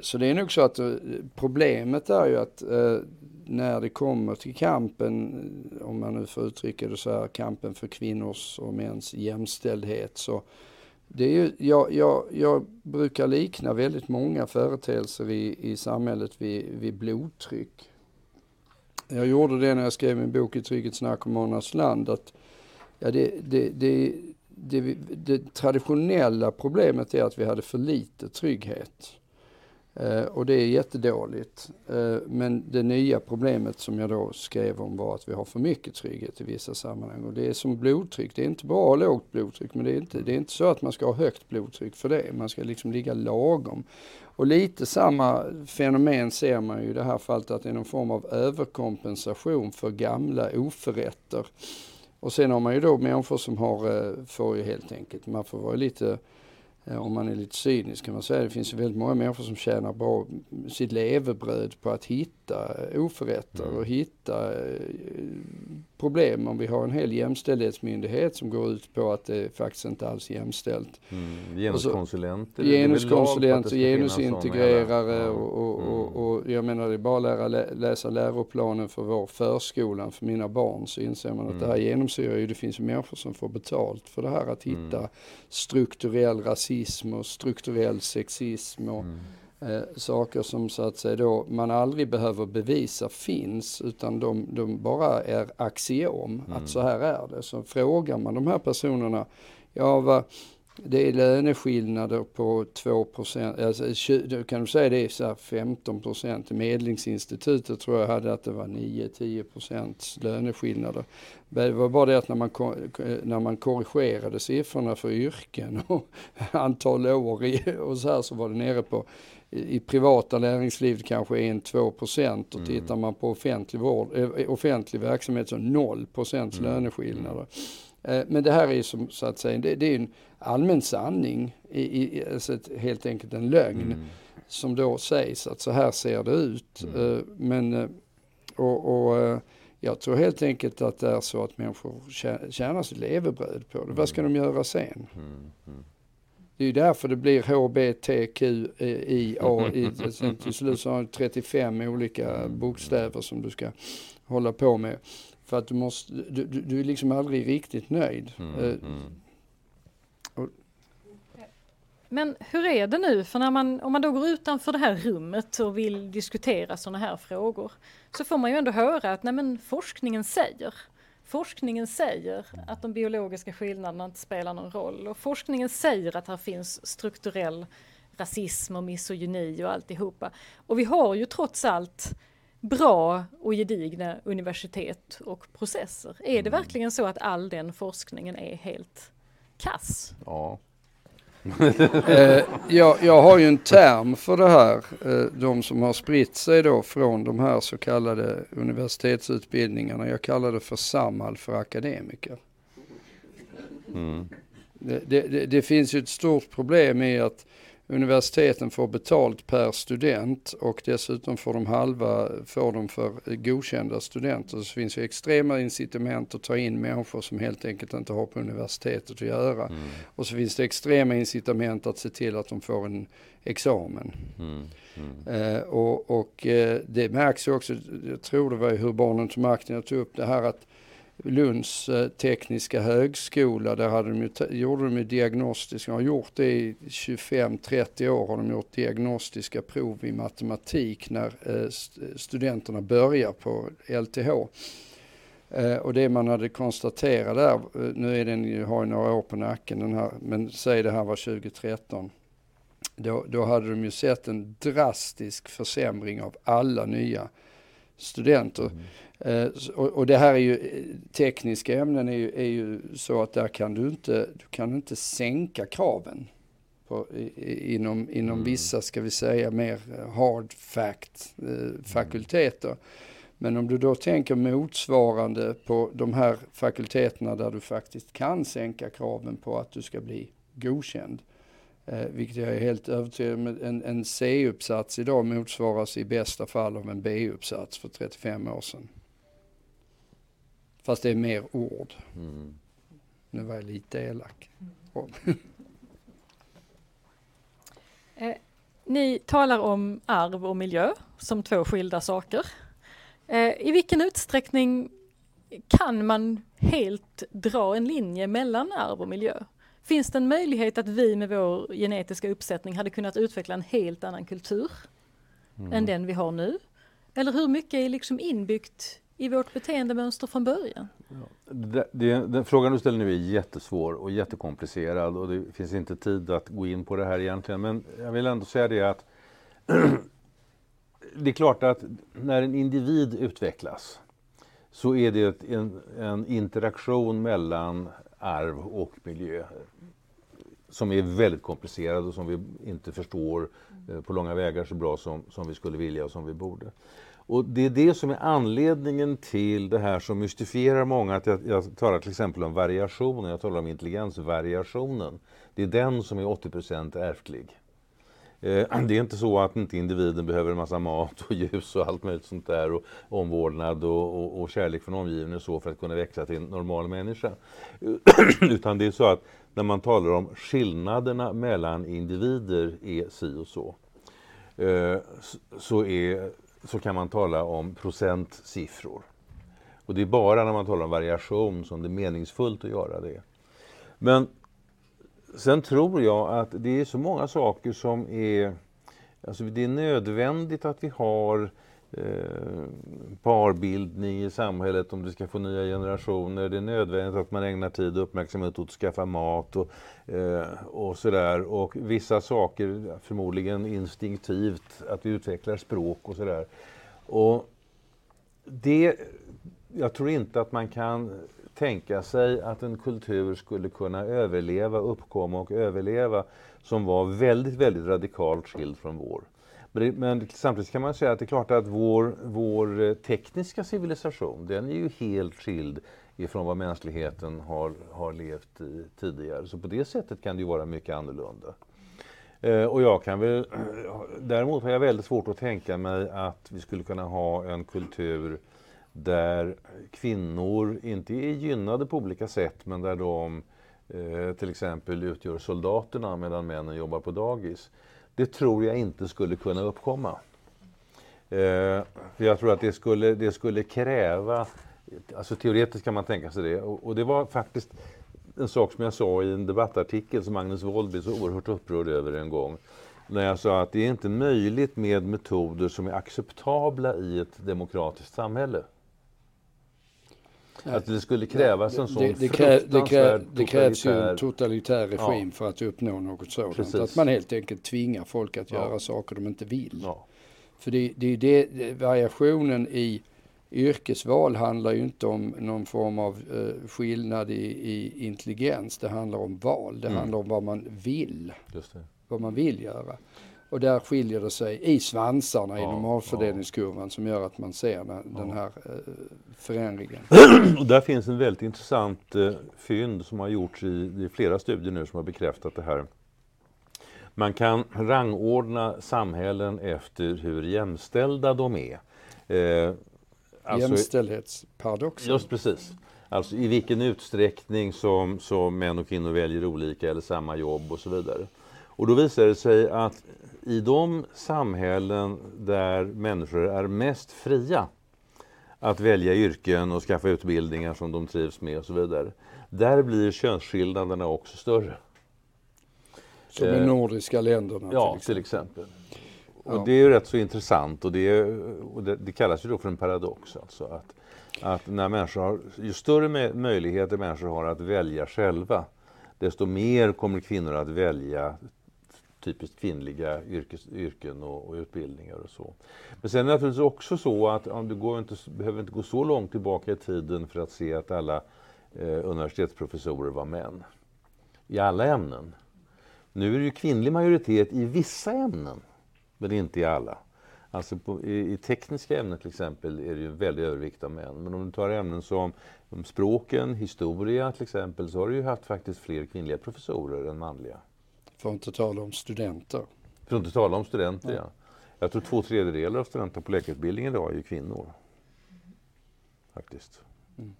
Så det är nog så att problemet är ju att när det kommer till kampen, om man nu får uttrycka det så här, kampen för kvinnors och mäns jämställdhet, så det är ju, jag brukar likna väldigt många företeelser i samhället vid blodtryck. Jag gjorde det när jag skrev min bok I tryggets narkomanernas land. Att, ja, det traditionella problemet är att vi hade för lite trygghet. Och det är jättedåligt. Men det nya problemet som jag då skrev om var att vi har för mycket trygghet i vissa sammanhang. Och det är som blodtryck. Det är inte bra lågt blodtryck, men det är inte så att man ska ha högt blodtryck för det. Man ska liksom ligga lagom. Och lite samma fenomen ser man ju i det här fallet, att det är någon form av överkompensation för gamla oförrätter. Och sen har man ju då människor som får ju helt enkelt, man får vara lite... Om man är lite cynisk kan man säga, det finns ju väldigt många människor som tjänar bra sitt levebröd på att hitta oförrätter och hitta problem. Om vi har en hel jämställdhetsmyndighet som går ut på att det faktiskt inte alls är jämställt. Genuskonsulenter. Genuskonsulenter, genusintegrerare och jag menar, det är bara läsa läroplanen för vår förskolan för mina barn, så inser man att det här genomsyrar ju, det finns människor som får betalt för det här att hitta strukturell rasism och strukturell sexism och saker som så att säga då man aldrig behöver bevisa finns, utan de bara är axiom att så här är det. Så frågar man de här personerna, det är löneskillnader på 2%, alltså 20, kan du säga det är så här 15%, medlingsinstitutet tror jag hade att det var 9-10% löneskillnader. Det var bara det att när man korrigerade siffrorna för yrken och antal år och så här, så var det nere på i privata näringsliv kanske 1-2%, och tittar man på offentlig verksamhet så 0% löneskillnader. Men det här är som så att säga, det är en allmän sanning, alltså helt enkelt en lögn som då sägs att så här ser det ut. Men och jag tror helt enkelt att det är så att människor tjänar sitt levebröd på det. Vad ska de göra sen? Det är ju därför det blir HBTQIA, till slut så har du 35 olika bokstäver som du ska hålla på med. För att du är liksom aldrig riktigt nöjd. Men hur är det nu? För när om man då går utanför det här rummet och vill diskutera sådana här frågor, så får man ju ändå höra att nej, men forskningen säger att de biologiska skillnaderna inte spelar någon roll. Och forskningen säger att här finns strukturell rasism och misogyni och alltihopa. Och vi har ju trots allt bra och gedigna universitet och processer. Är det verkligen så att all den forskningen är helt kass? Ja. Jag har ju en term för det här. De som har spritt sig då från de här så kallade universitetsutbildningarna. Jag kallar det för Samhall för akademiker. Det finns ju ett stort problem i att universiteten får betalt per student, och dessutom får de för godkända studenter. Så finns ju extrema incitament att ta in människor som helt enkelt inte har på universitetet att göra. Och så finns det extrema incitament att se till att de får en examen. Det märks ju också, jag tror det var hur barnen till makten jag tog upp det här, att Lunds tekniska högskola, där gjorde de diagnostiska, har gjort det i 25-30 år, har de gjort diagnostiska prov i matematik när studenterna börjar på LTH. Och det man hade konstaterat där, nu är den, har ju några år på nacken den här, men säg det här var 2013. Då hade de ju sett en drastisk försämring av alla nya studenter. Och det här är ju, tekniska ämnen är ju så att där kan du kan inte sänka kraven inom vissa, ska vi säga, mer hard fact fakulteter. Men om du då tänker motsvarande på de här fakulteterna där du faktiskt kan sänka kraven på att du ska bli godkänd. Vilket jag är helt övertygad om. En C-uppsats idag motsvaras i bästa fall av en B-uppsats för 35 år sedan. Fast det är mer ord. Nu var jag lite elak. Ni talar om arv och miljö som två skilda saker. I vilken utsträckning kan man helt dra en linje mellan arv och miljö? Finns det en möjlighet att vi med vår genetiska uppsättning hade kunnat utveckla en helt annan kultur än den vi har nu? Eller hur mycket är liksom inbyggt i vårt beteendemönster från början? Ja, den frågan du ställer nu är jättesvår och jättekomplicerad och det finns inte tid att gå in på det här egentligen. Men jag vill ändå säga det att det är klart att när en individ utvecklas så är det en interaktion mellan arv och miljö som är väldigt komplicerad och som vi inte förstår på långa vägar så bra som vi skulle vilja och som vi borde. Och det är det som är anledningen till det här som mystifierar många. Att jag talar till exempel om variationen, jag talar om intelligensvariationen. Det är den som är 80% ärftlig. Det är inte så att inte individen behöver en massa mat och ljus och allt möjligt sånt där och omvårdnad och kärlek från omgivningen så för att kunna växa till en normal människa. Utan det är så att när man talar om skillnaderna mellan individer är si och så. Så kan man tala om procentsiffror. Och det är bara när man talar om variation som det är meningsfullt att göra det. Men sen tror jag att det är så många saker som är... Alltså det är nödvändigt att vi har parbildning i samhället om det ska få nya generationer. Det är nödvändigt att man ägnar tid och uppmärksamhet åt att skaffa mat och sådär. Och vissa saker, förmodligen instinktivt, att vi utvecklar språk och sådär. Och det... Jag tror inte att man kan tänka sig att en kultur skulle kunna uppkomma och överleva som var väldigt, väldigt radikalt skild från vår. Men samtidigt kan man säga att det är klart att vår tekniska civilisation, den är ju helt skild ifrån vad mänskligheten har levt i tidigare. Så på det sättet kan det ju vara mycket annorlunda. Och jag kan väl, däremot har jag väldigt svårt att tänka mig att vi skulle kunna ha en kultur där kvinnor inte är gynnade på olika sätt men där de till exempel utgör soldaterna medan männen jobbar på dagis. Det tror jag inte skulle kunna uppkomma. Jag tror att det skulle kräva, alltså teoretiskt kan man tänka sig det. Och det var faktiskt en sak som jag sa i en debattartikel som Agnes Wold blev så oerhört upprörd över en gång. När jag sa att det är inte möjligt med metoder som är acceptabla i ett demokratiskt samhälle. Att det skulle krävas en sån fruktansvärd totalitär... Det krävs ju en totalitär regim för att uppnå något sådant. Precis. Att man helt enkelt tvingar folk att göra saker de inte vill. Ja. För det variationen i yrkesval handlar ju inte om någon form av skillnad i intelligens. Det handlar om val. Det handlar om vad man vill. Just det. Vad man vill göra. Och där skiljer det sig i svansarna i normalfördelningskurvan som gör att man ser den här förändringen. Och där finns en väldigt intressant fynd som har gjorts i flera studier nu som har bekräftat det här. Man kan rangordna samhällen efter hur jämställda de är. Alltså, jämställdhetsparadoxen. Just precis. Alltså i vilken utsträckning som män och kvinnor väljer olika eller samma jobb och så vidare. Och då visar det sig att i de samhällen där människor är mest fria att välja yrken och skaffa utbildningar som de trivs med och så vidare, där blir könsskillnaderna också större. Som i nordiska länderna till exempel. Och det är ju rätt så intressant och det kallas ju då för en paradox. Alltså att när människor har, ju större möjligheter människor har att välja själva, desto mer kommer kvinnor att välja typiskt kvinnliga yrken och utbildningar och så. Men sen är det naturligtvis också så att behöver inte gå så långt tillbaka i tiden för att se att alla universitetsprofessorer var män. I alla ämnen. Nu är det ju kvinnlig majoritet i vissa ämnen, men inte i alla. Alltså i tekniska ämnen till exempel är det ju väldigt övervikt av män. Men om du tar ämnen som språken, historia till exempel, så har du ju haft faktiskt fler kvinnliga professorer än manliga. För att inte tala om studenter. Ja. Jag tror 2/3 av studenter på läkarutbildningen idag är ju kvinnor. Faktiskt. Mm.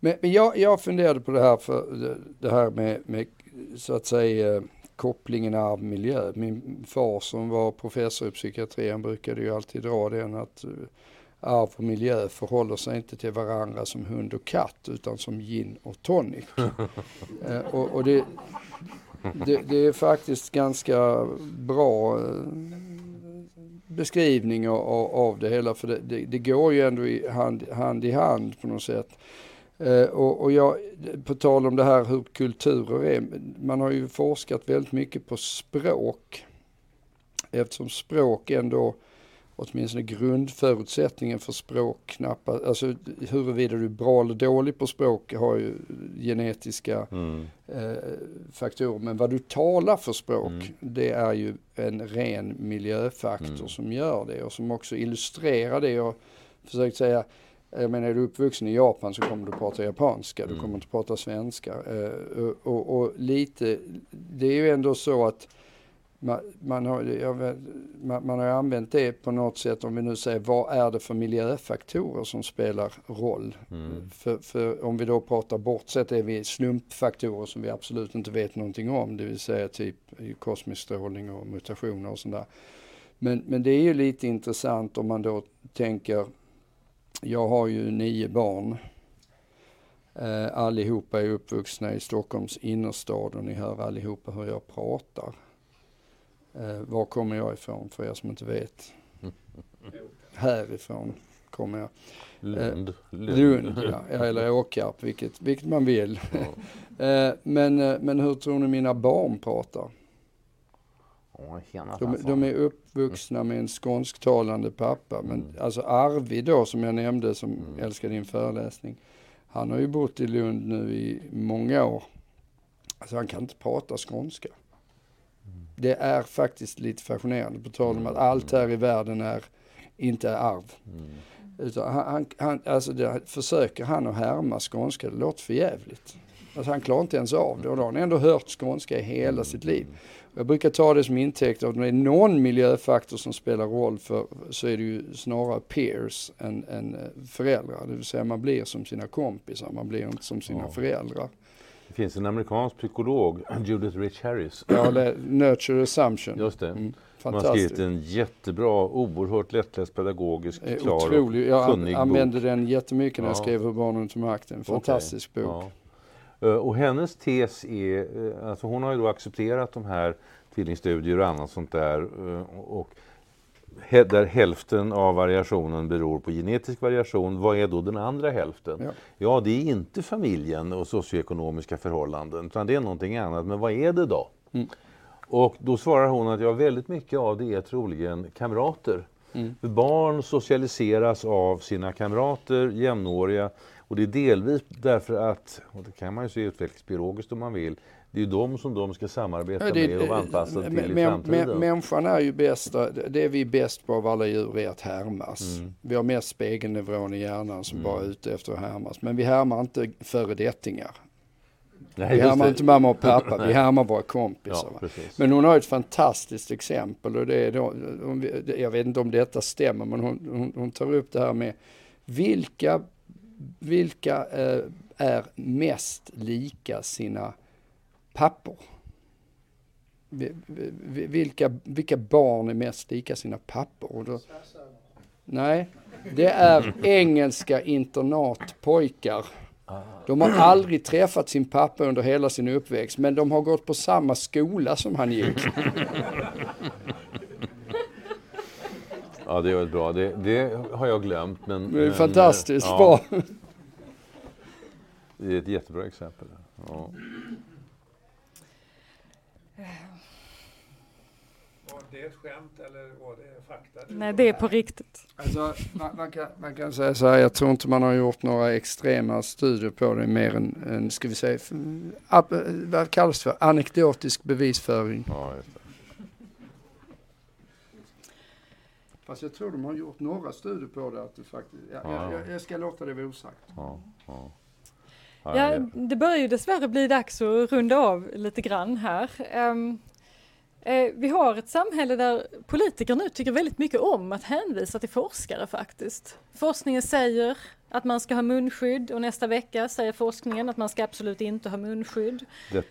Men jag funderade på det här med så att säga kopplingen av miljö. Min far som var professor i psykiatri, han brukade ju alltid dra den att arv och miljö förhåller sig inte till varandra som hund och katt utan som gin och tonic. Och det är faktiskt ganska bra beskrivning av det hela, för det går ju ändå hand i hand på något sätt. Och jag, på tal om det här hur kulturer är, man har ju forskat väldigt mycket på språk, eftersom språk ändå, åtminstone grundförutsättningen för språk knappast, alltså huruvida du är bra eller dålig på språk har ju genetiska faktorer, men vad du talar för språk, det är ju en ren miljöfaktor som gör det och som också illustrerar det jag försökt säga. Jag menar, är du uppvuxen i Japan så kommer du prata japanska, du kommer inte prata svenska. Och lite, det är ju ändå så att man har använt det på något sätt, om vi nu säger vad är det för miljöfaktorer som spelar roll. För om vi då pratar bortsett är vi slumpfaktorer som vi absolut inte vet någonting om, det vill säga typ kosmisk strålning och mutationer och sådär. Men det är ju lite intressant om man då tänker, jag har ju 9 barn. Allihopa är uppvuxna i Stockholms innerstad och ni hör allihopa hur jag pratar. Var kommer jag ifrån för er som inte vet? Härifrån kommer jag. Lund ja, eller Åkarp, vilket man vill. Men hur tror ni mina barn pratar? De är uppvuxna med en skånsktalande pappa, men alltså Arvid då, som jag nämnde, som älskar din föreläsning, han har ju bott i Lund nu i många år, alltså han kan inte prata skånska. Det är faktiskt lite fascinerande, på tal om att allt här i världen är inte arv. Utan han alltså försöker han att härma skånska, det låter för jävligt. Alltså han klarar inte ens av det, och då har han ändå hört skånska i hela sitt liv. Jag brukar ta det som intäkt av att om det är någon miljöfaktor som spelar roll för, så är det ju snarare peers än föräldrar. Det vill säga man blir som sina kompisar, man blir inte som sina föräldrar. Det finns en amerikansk psykolog, Judith Rich Harris. Ja, Nurture Assumption. Just det. Man har skrivit en jättebra, oerhört lättläst, pedagogisk, klar och kunnig bok. Jag använde den jättemycket när jag skrev Hur barnen tog makten. Fantastisk bok. Och hennes tes är, alltså hon har ju då accepterat de här tvillingstudier och annat sånt där, och där hälften av variationen beror på genetisk variation. Vad är då den andra hälften? Ja, det är inte familjen och socioekonomiska förhållanden, utan det är någonting annat. Men vad är det då? Och då svarar hon att väldigt mycket av det är troligen kamrater. Barn socialiseras av sina kamrater, jämnåriga. Och det är delvis därför att, och det kan man ju se utvecklingsbiologiskt om man vill, det är ju de som de ska samarbeta med och anpassa till i framtiden. Människan är ju bästa, det vi är bäst på av alla djur är att härmas. Vi har mest spegelneuron i hjärnan som bara är ute efter att härmas. Men vi härmar inte föredettingar. Vi härmar inte mamma och pappa, vi härmar våra kompisar. Ja, men hon har ett fantastiskt exempel, och det är då, jag vet inte om detta stämmer, men hon tar upp det här med vilka är mest lika sina pappor? Vilka barn är mest lika sina pappor? Nej, det är engelska internatpojkar. De har aldrig träffat sin pappa under hela sin uppväxt, men de har gått på samma skola som han gick. Ja, det är bra. Det har jag glömt. Men det är fantastiskt bra. Ja. Det är ett jättebra exempel. Ja. Det är ett skämt eller det är fakta? Nej, det är på riktigt. Alltså, man kan säga så här, jag tror inte man har gjort några extrema studier på det mer än ska vi säga, vad kallas för anekdotisk bevisföring. Ja, just det. Fast jag tror de har gjort några studier på det, att det faktiskt, jag ska låta det vara osagt. Ja, det börjar ju dessvärre bli dags att runda av lite grann här. Vi har ett samhälle där politiker nu tycker väldigt mycket om att hänvisa till forskare faktiskt. Forskningen säger att man ska ha munskydd, och nästa vecka säger forskningen att man ska absolut inte ha munskydd.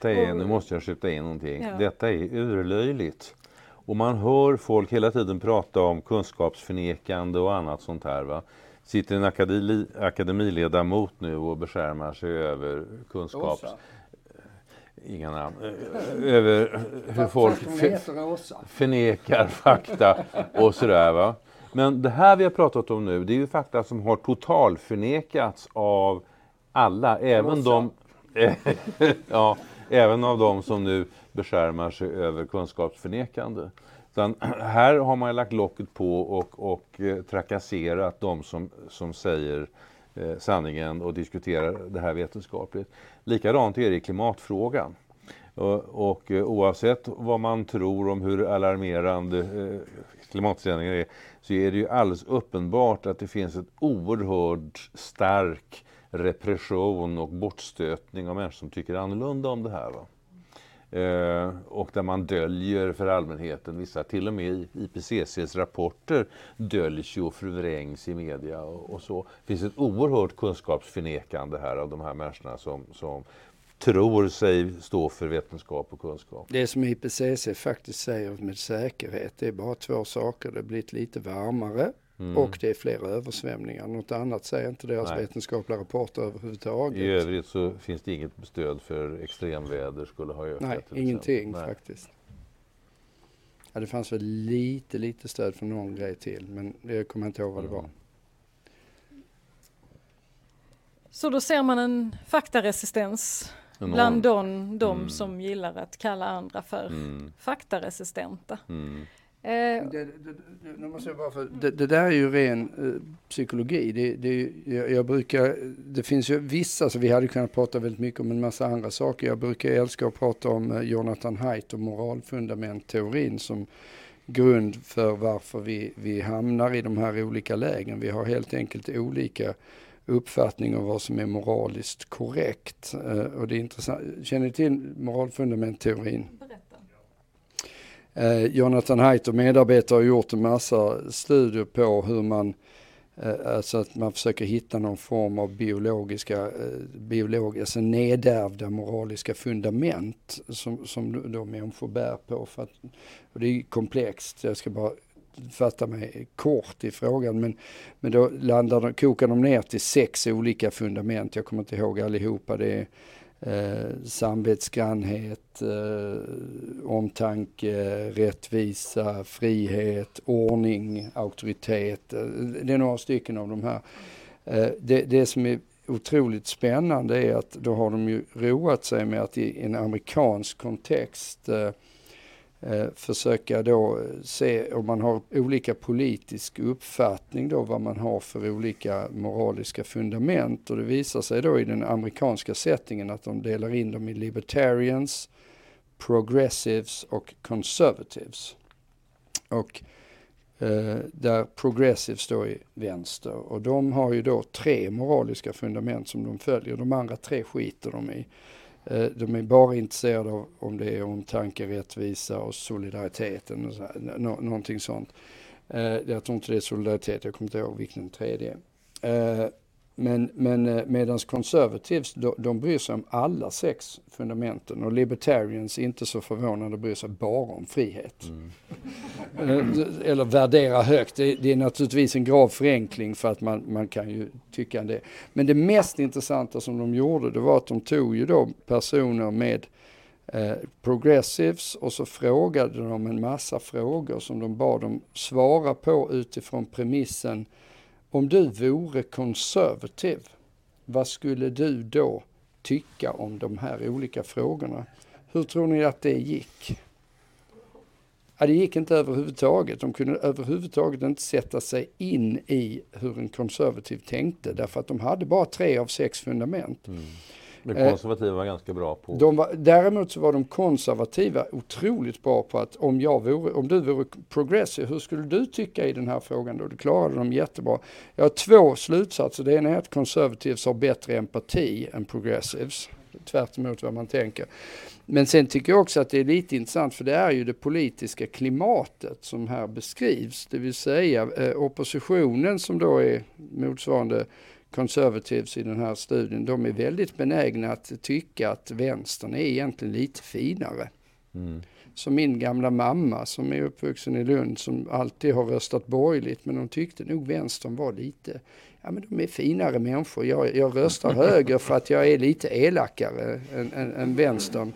Nu måste jag skjuta in någonting. Ja. Detta är urlöjligt. Och man hör folk hela tiden prata om kunskapsförnekande och annat sånt här, va? Sitter en akademiledamot nu och beskärmar sig över kunskaps... inga namn, över hur folk förnekar fakta och sådär, va. Men det här vi har pratat om nu, det är ju fakta som har totalförnekats av alla, även de ja, även av de som nu beskärmar sig över kunskapsförnekande. Utan här har man lagt locket på och trakasserat de som säger sanningen och diskuterar det här vetenskapligt. Likadant är det i klimatfrågan. Och oavsett vad man tror om hur alarmerande klimatförändringar är, så är det ju alldeles uppenbart att det finns ett oerhört stark repression och bortstötning av människor som tycker annorlunda om det här, va? Och där man döljer för allmänheten vissa, till och med IPCCs rapporter döljs och förvrängs i media och så. Det finns ett oerhört kunskapsförnekande här av de här människorna som tror sig stå för vetenskap och kunskap. Det som IPCC faktiskt säger med säkerhet, det är bara två saker. Det har blivit lite varmare och det är flera översvämningar. Något annat säger inte deras vetenskapliga rapporter överhuvudtaget. I övrigt så finns det inget stöd för extremväder skulle ha ökat. Nej, ingenting faktiskt. Ja, det fanns väl lite stöd för någon grej till, men jag kommer inte ihåg vad det var. Så då ser man en faktaresistens bland de som gillar att kalla andra för faktaresistenta. Mm. Det där är ju ren psykologi. Det finns ju vissa, så vi hade kunnat prata väldigt mycket om en massa andra saker. Jag brukar älska att prata om Jonathan Haidt och moralfundamentteorin som grund för varför vi hamnar i de här olika lägen. Vi har helt enkelt olika uppfattning om vad som är moraliskt korrekt. Och det är intressant. Känner ni till moralfundamentteorin? Jonathan Haidt och medarbetare har gjort en massa studier på hur man alltså att man försöker hitta någon form av biologiska nedärvda moraliska fundament som de människor bär på. För att, och det är komplext, jag ska bara fatta mig kort i frågan, men då kokar de ner till 6 olika fundament. Jag kommer inte ihåg allihopa. Det är samvetsgrannhet, omtanke, rättvisa, frihet, ordning, auktoritet. Det är några stycken av de här. Det som är otroligt spännande är att då har de ju roat sig med att i en amerikansk kontext försöka då se om man har olika politisk uppfattning då vad man har för olika moraliska fundament, och det visar sig då i den amerikanska settingen att de delar in dem i libertarians, progressives och conservatives, och där progressives då är vänster, och de har ju då 3 moraliska fundament som de följer. De andra 3 skiter de i. De är bara intresserade av om det är om tanke, rättvisa och solidariteten och så här, någonting sånt. Jag tror inte det är solidaritet, jag kommer inte ihåg vilken 3D. Men medans conservatives, de bryr sig om alla 6 fundamenten, och libertarians, inte så förvånande, bryr sig bara om frihet. Eller värdera högt. Det är naturligtvis en grav förenkling för att man kan ju tycka det. Men det mest intressanta som de gjorde, det var att de tog ju då personer med progressives, och så frågade de en massa frågor som de bad dem svara på utifrån premissen: om du vore konservativ, vad skulle du då tycka om de här olika frågorna? Hur tror ni att det gick? Ja, det gick inte överhuvudtaget. De kunde överhuvudtaget inte sätta sig in i hur en konservativ tänkte, därför att de hade bara 3 av 6 fundament. Mm. De konservativa var ganska bra på. Däremot så var de konservativa otroligt bra på att om du vore progressiv, hur skulle du tycka i den här frågan då? Det klarade de jättebra. Jag har 2 slutsatser. Det ena är att konservativs har bättre empati än progressives. Tvärt emot vad man tänker. Men sen tycker jag också att det är lite intressant, för det är ju det politiska klimatet som här beskrivs. Det vill säga oppositionen, som då är motsvarande conservatives i den här studien, de är väldigt benägna att tycka att vänstern är egentligen lite finare Mm. Så min gamla mamma som är uppvuxen i Lund, som alltid har röstat borgerligt, men hon tyckte nog vänstern var lite, ja men de är finare människor, jag röstar höger för att jag är lite elakare än vänstern.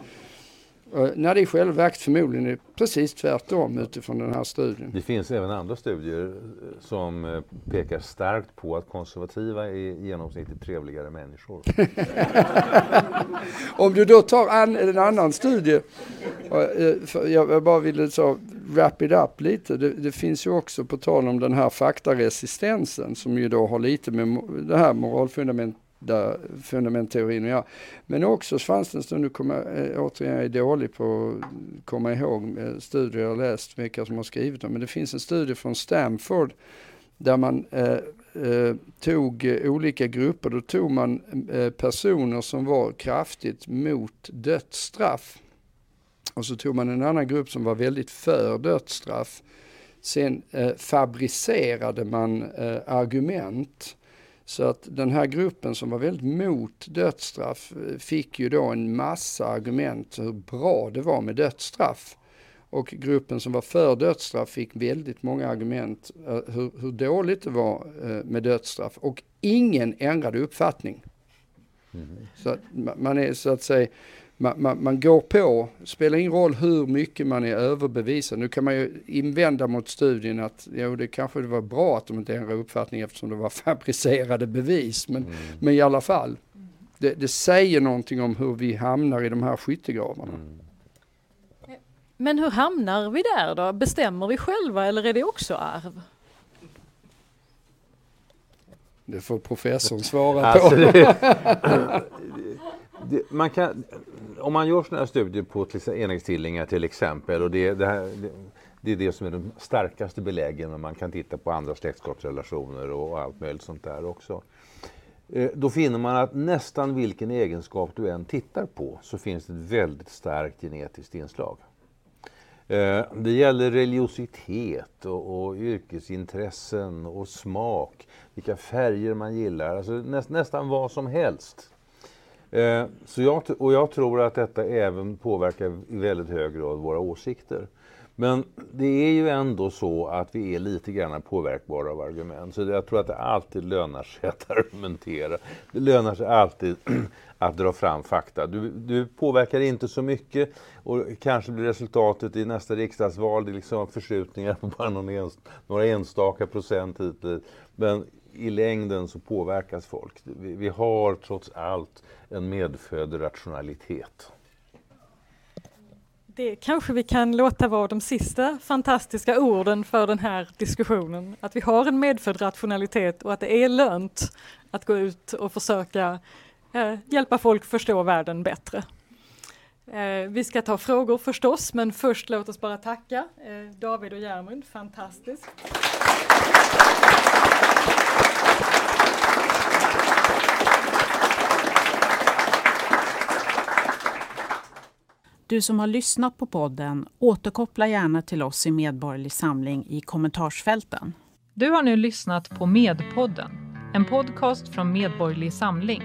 När det är självverkt förmodligen är precis tvärtom utifrån den här studien. Det finns även andra studier som pekar starkt på att konservativa är i genomsnitt trevligare människor. Om du då tar en annan studie, jag bara ville så wrap it up lite. Det finns ju också på tal om den här faktaresistensen som ju då har lite med det här moralfundamentet där fundamentteorin och jag. Men också fanns det en stund, nu återigen jag är dålig på att komma ihåg studier jag läst, vilka som har skrivit dem, men det finns en studie från Stanford där man tog olika grupper, då tog man personer som var kraftigt mot dödsstraff och så tog man en annan grupp som var väldigt för dödsstraff. Sen fabricerade man argument. Så att den här gruppen som var väldigt mot dödsstraff fick ju då en massa argument hur bra det var med dödsstraff. Och gruppen som var för dödsstraff fick väldigt många argument hur dåligt det var med dödsstraff. Och ingen ändrade uppfattning. Mm. Så att man är så att säga... Man går på, spelar ingen roll hur mycket man är överbevisad. Nu kan man ju invända mot studien att jo, det kanske var bra att de inte ändrade uppfattning eftersom det var fabricerade bevis. Men i alla fall, det säger någonting om hur vi hamnar i de här skyttegravarna. Mm. Men hur hamnar vi där då? Bestämmer vi själva eller är det också arv? Det får professorn svara på. Man kan, om man gör sådana här studier på enäggstillingar till exempel, och det är det som är de starkaste beläggen, men man kan titta på andra släktskapsrelationer och allt möjligt sånt där också. Då finner man att nästan vilken egenskap du än tittar på så finns det ett väldigt starkt genetiskt inslag. Det gäller religiositet och yrkesintressen och smak, vilka färger man gillar, alltså nästan vad som helst. Så jag tror att detta även påverkar i väldigt hög grad våra åsikter. Men det är ju ändå så att vi är lite grann påverkbara av argument. Så jag tror att det alltid lönar sig att argumentera. Det lönar sig alltid att dra fram fakta. Du påverkar inte så mycket och kanske blir resultatet i nästa riksdagsval det liksom förskjutningar på bara några enstaka procent hit. Men i längden så påverkas folk. Vi har trots allt en medfödd rationalitet. Det kanske vi kan låta vara de sista fantastiska orden för den här diskussionen. Att vi har en medfödd rationalitet och att det är lönt att gå ut och försöka hjälpa folk förstå världen bättre. Vi ska ta frågor förstås, men först låt oss bara tacka David och Germund. Fantastiskt. Du som har lyssnat på podden, återkoppla gärna till oss i Medborgerlig Samling i kommentarsfälten. Du har nu lyssnat på Medpodden, en podcast från Medborgerlig Samling.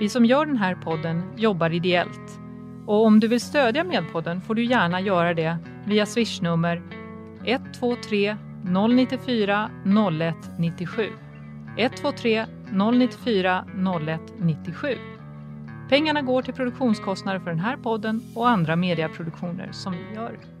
Vi som gör den här podden jobbar ideellt. Och om du vill stödja Medpodden får du gärna göra det via swishnummer 123 094 0197. 123 094 0197. Pengarna går till produktionskostnader för den här podden och andra mediaproduktioner som vi gör.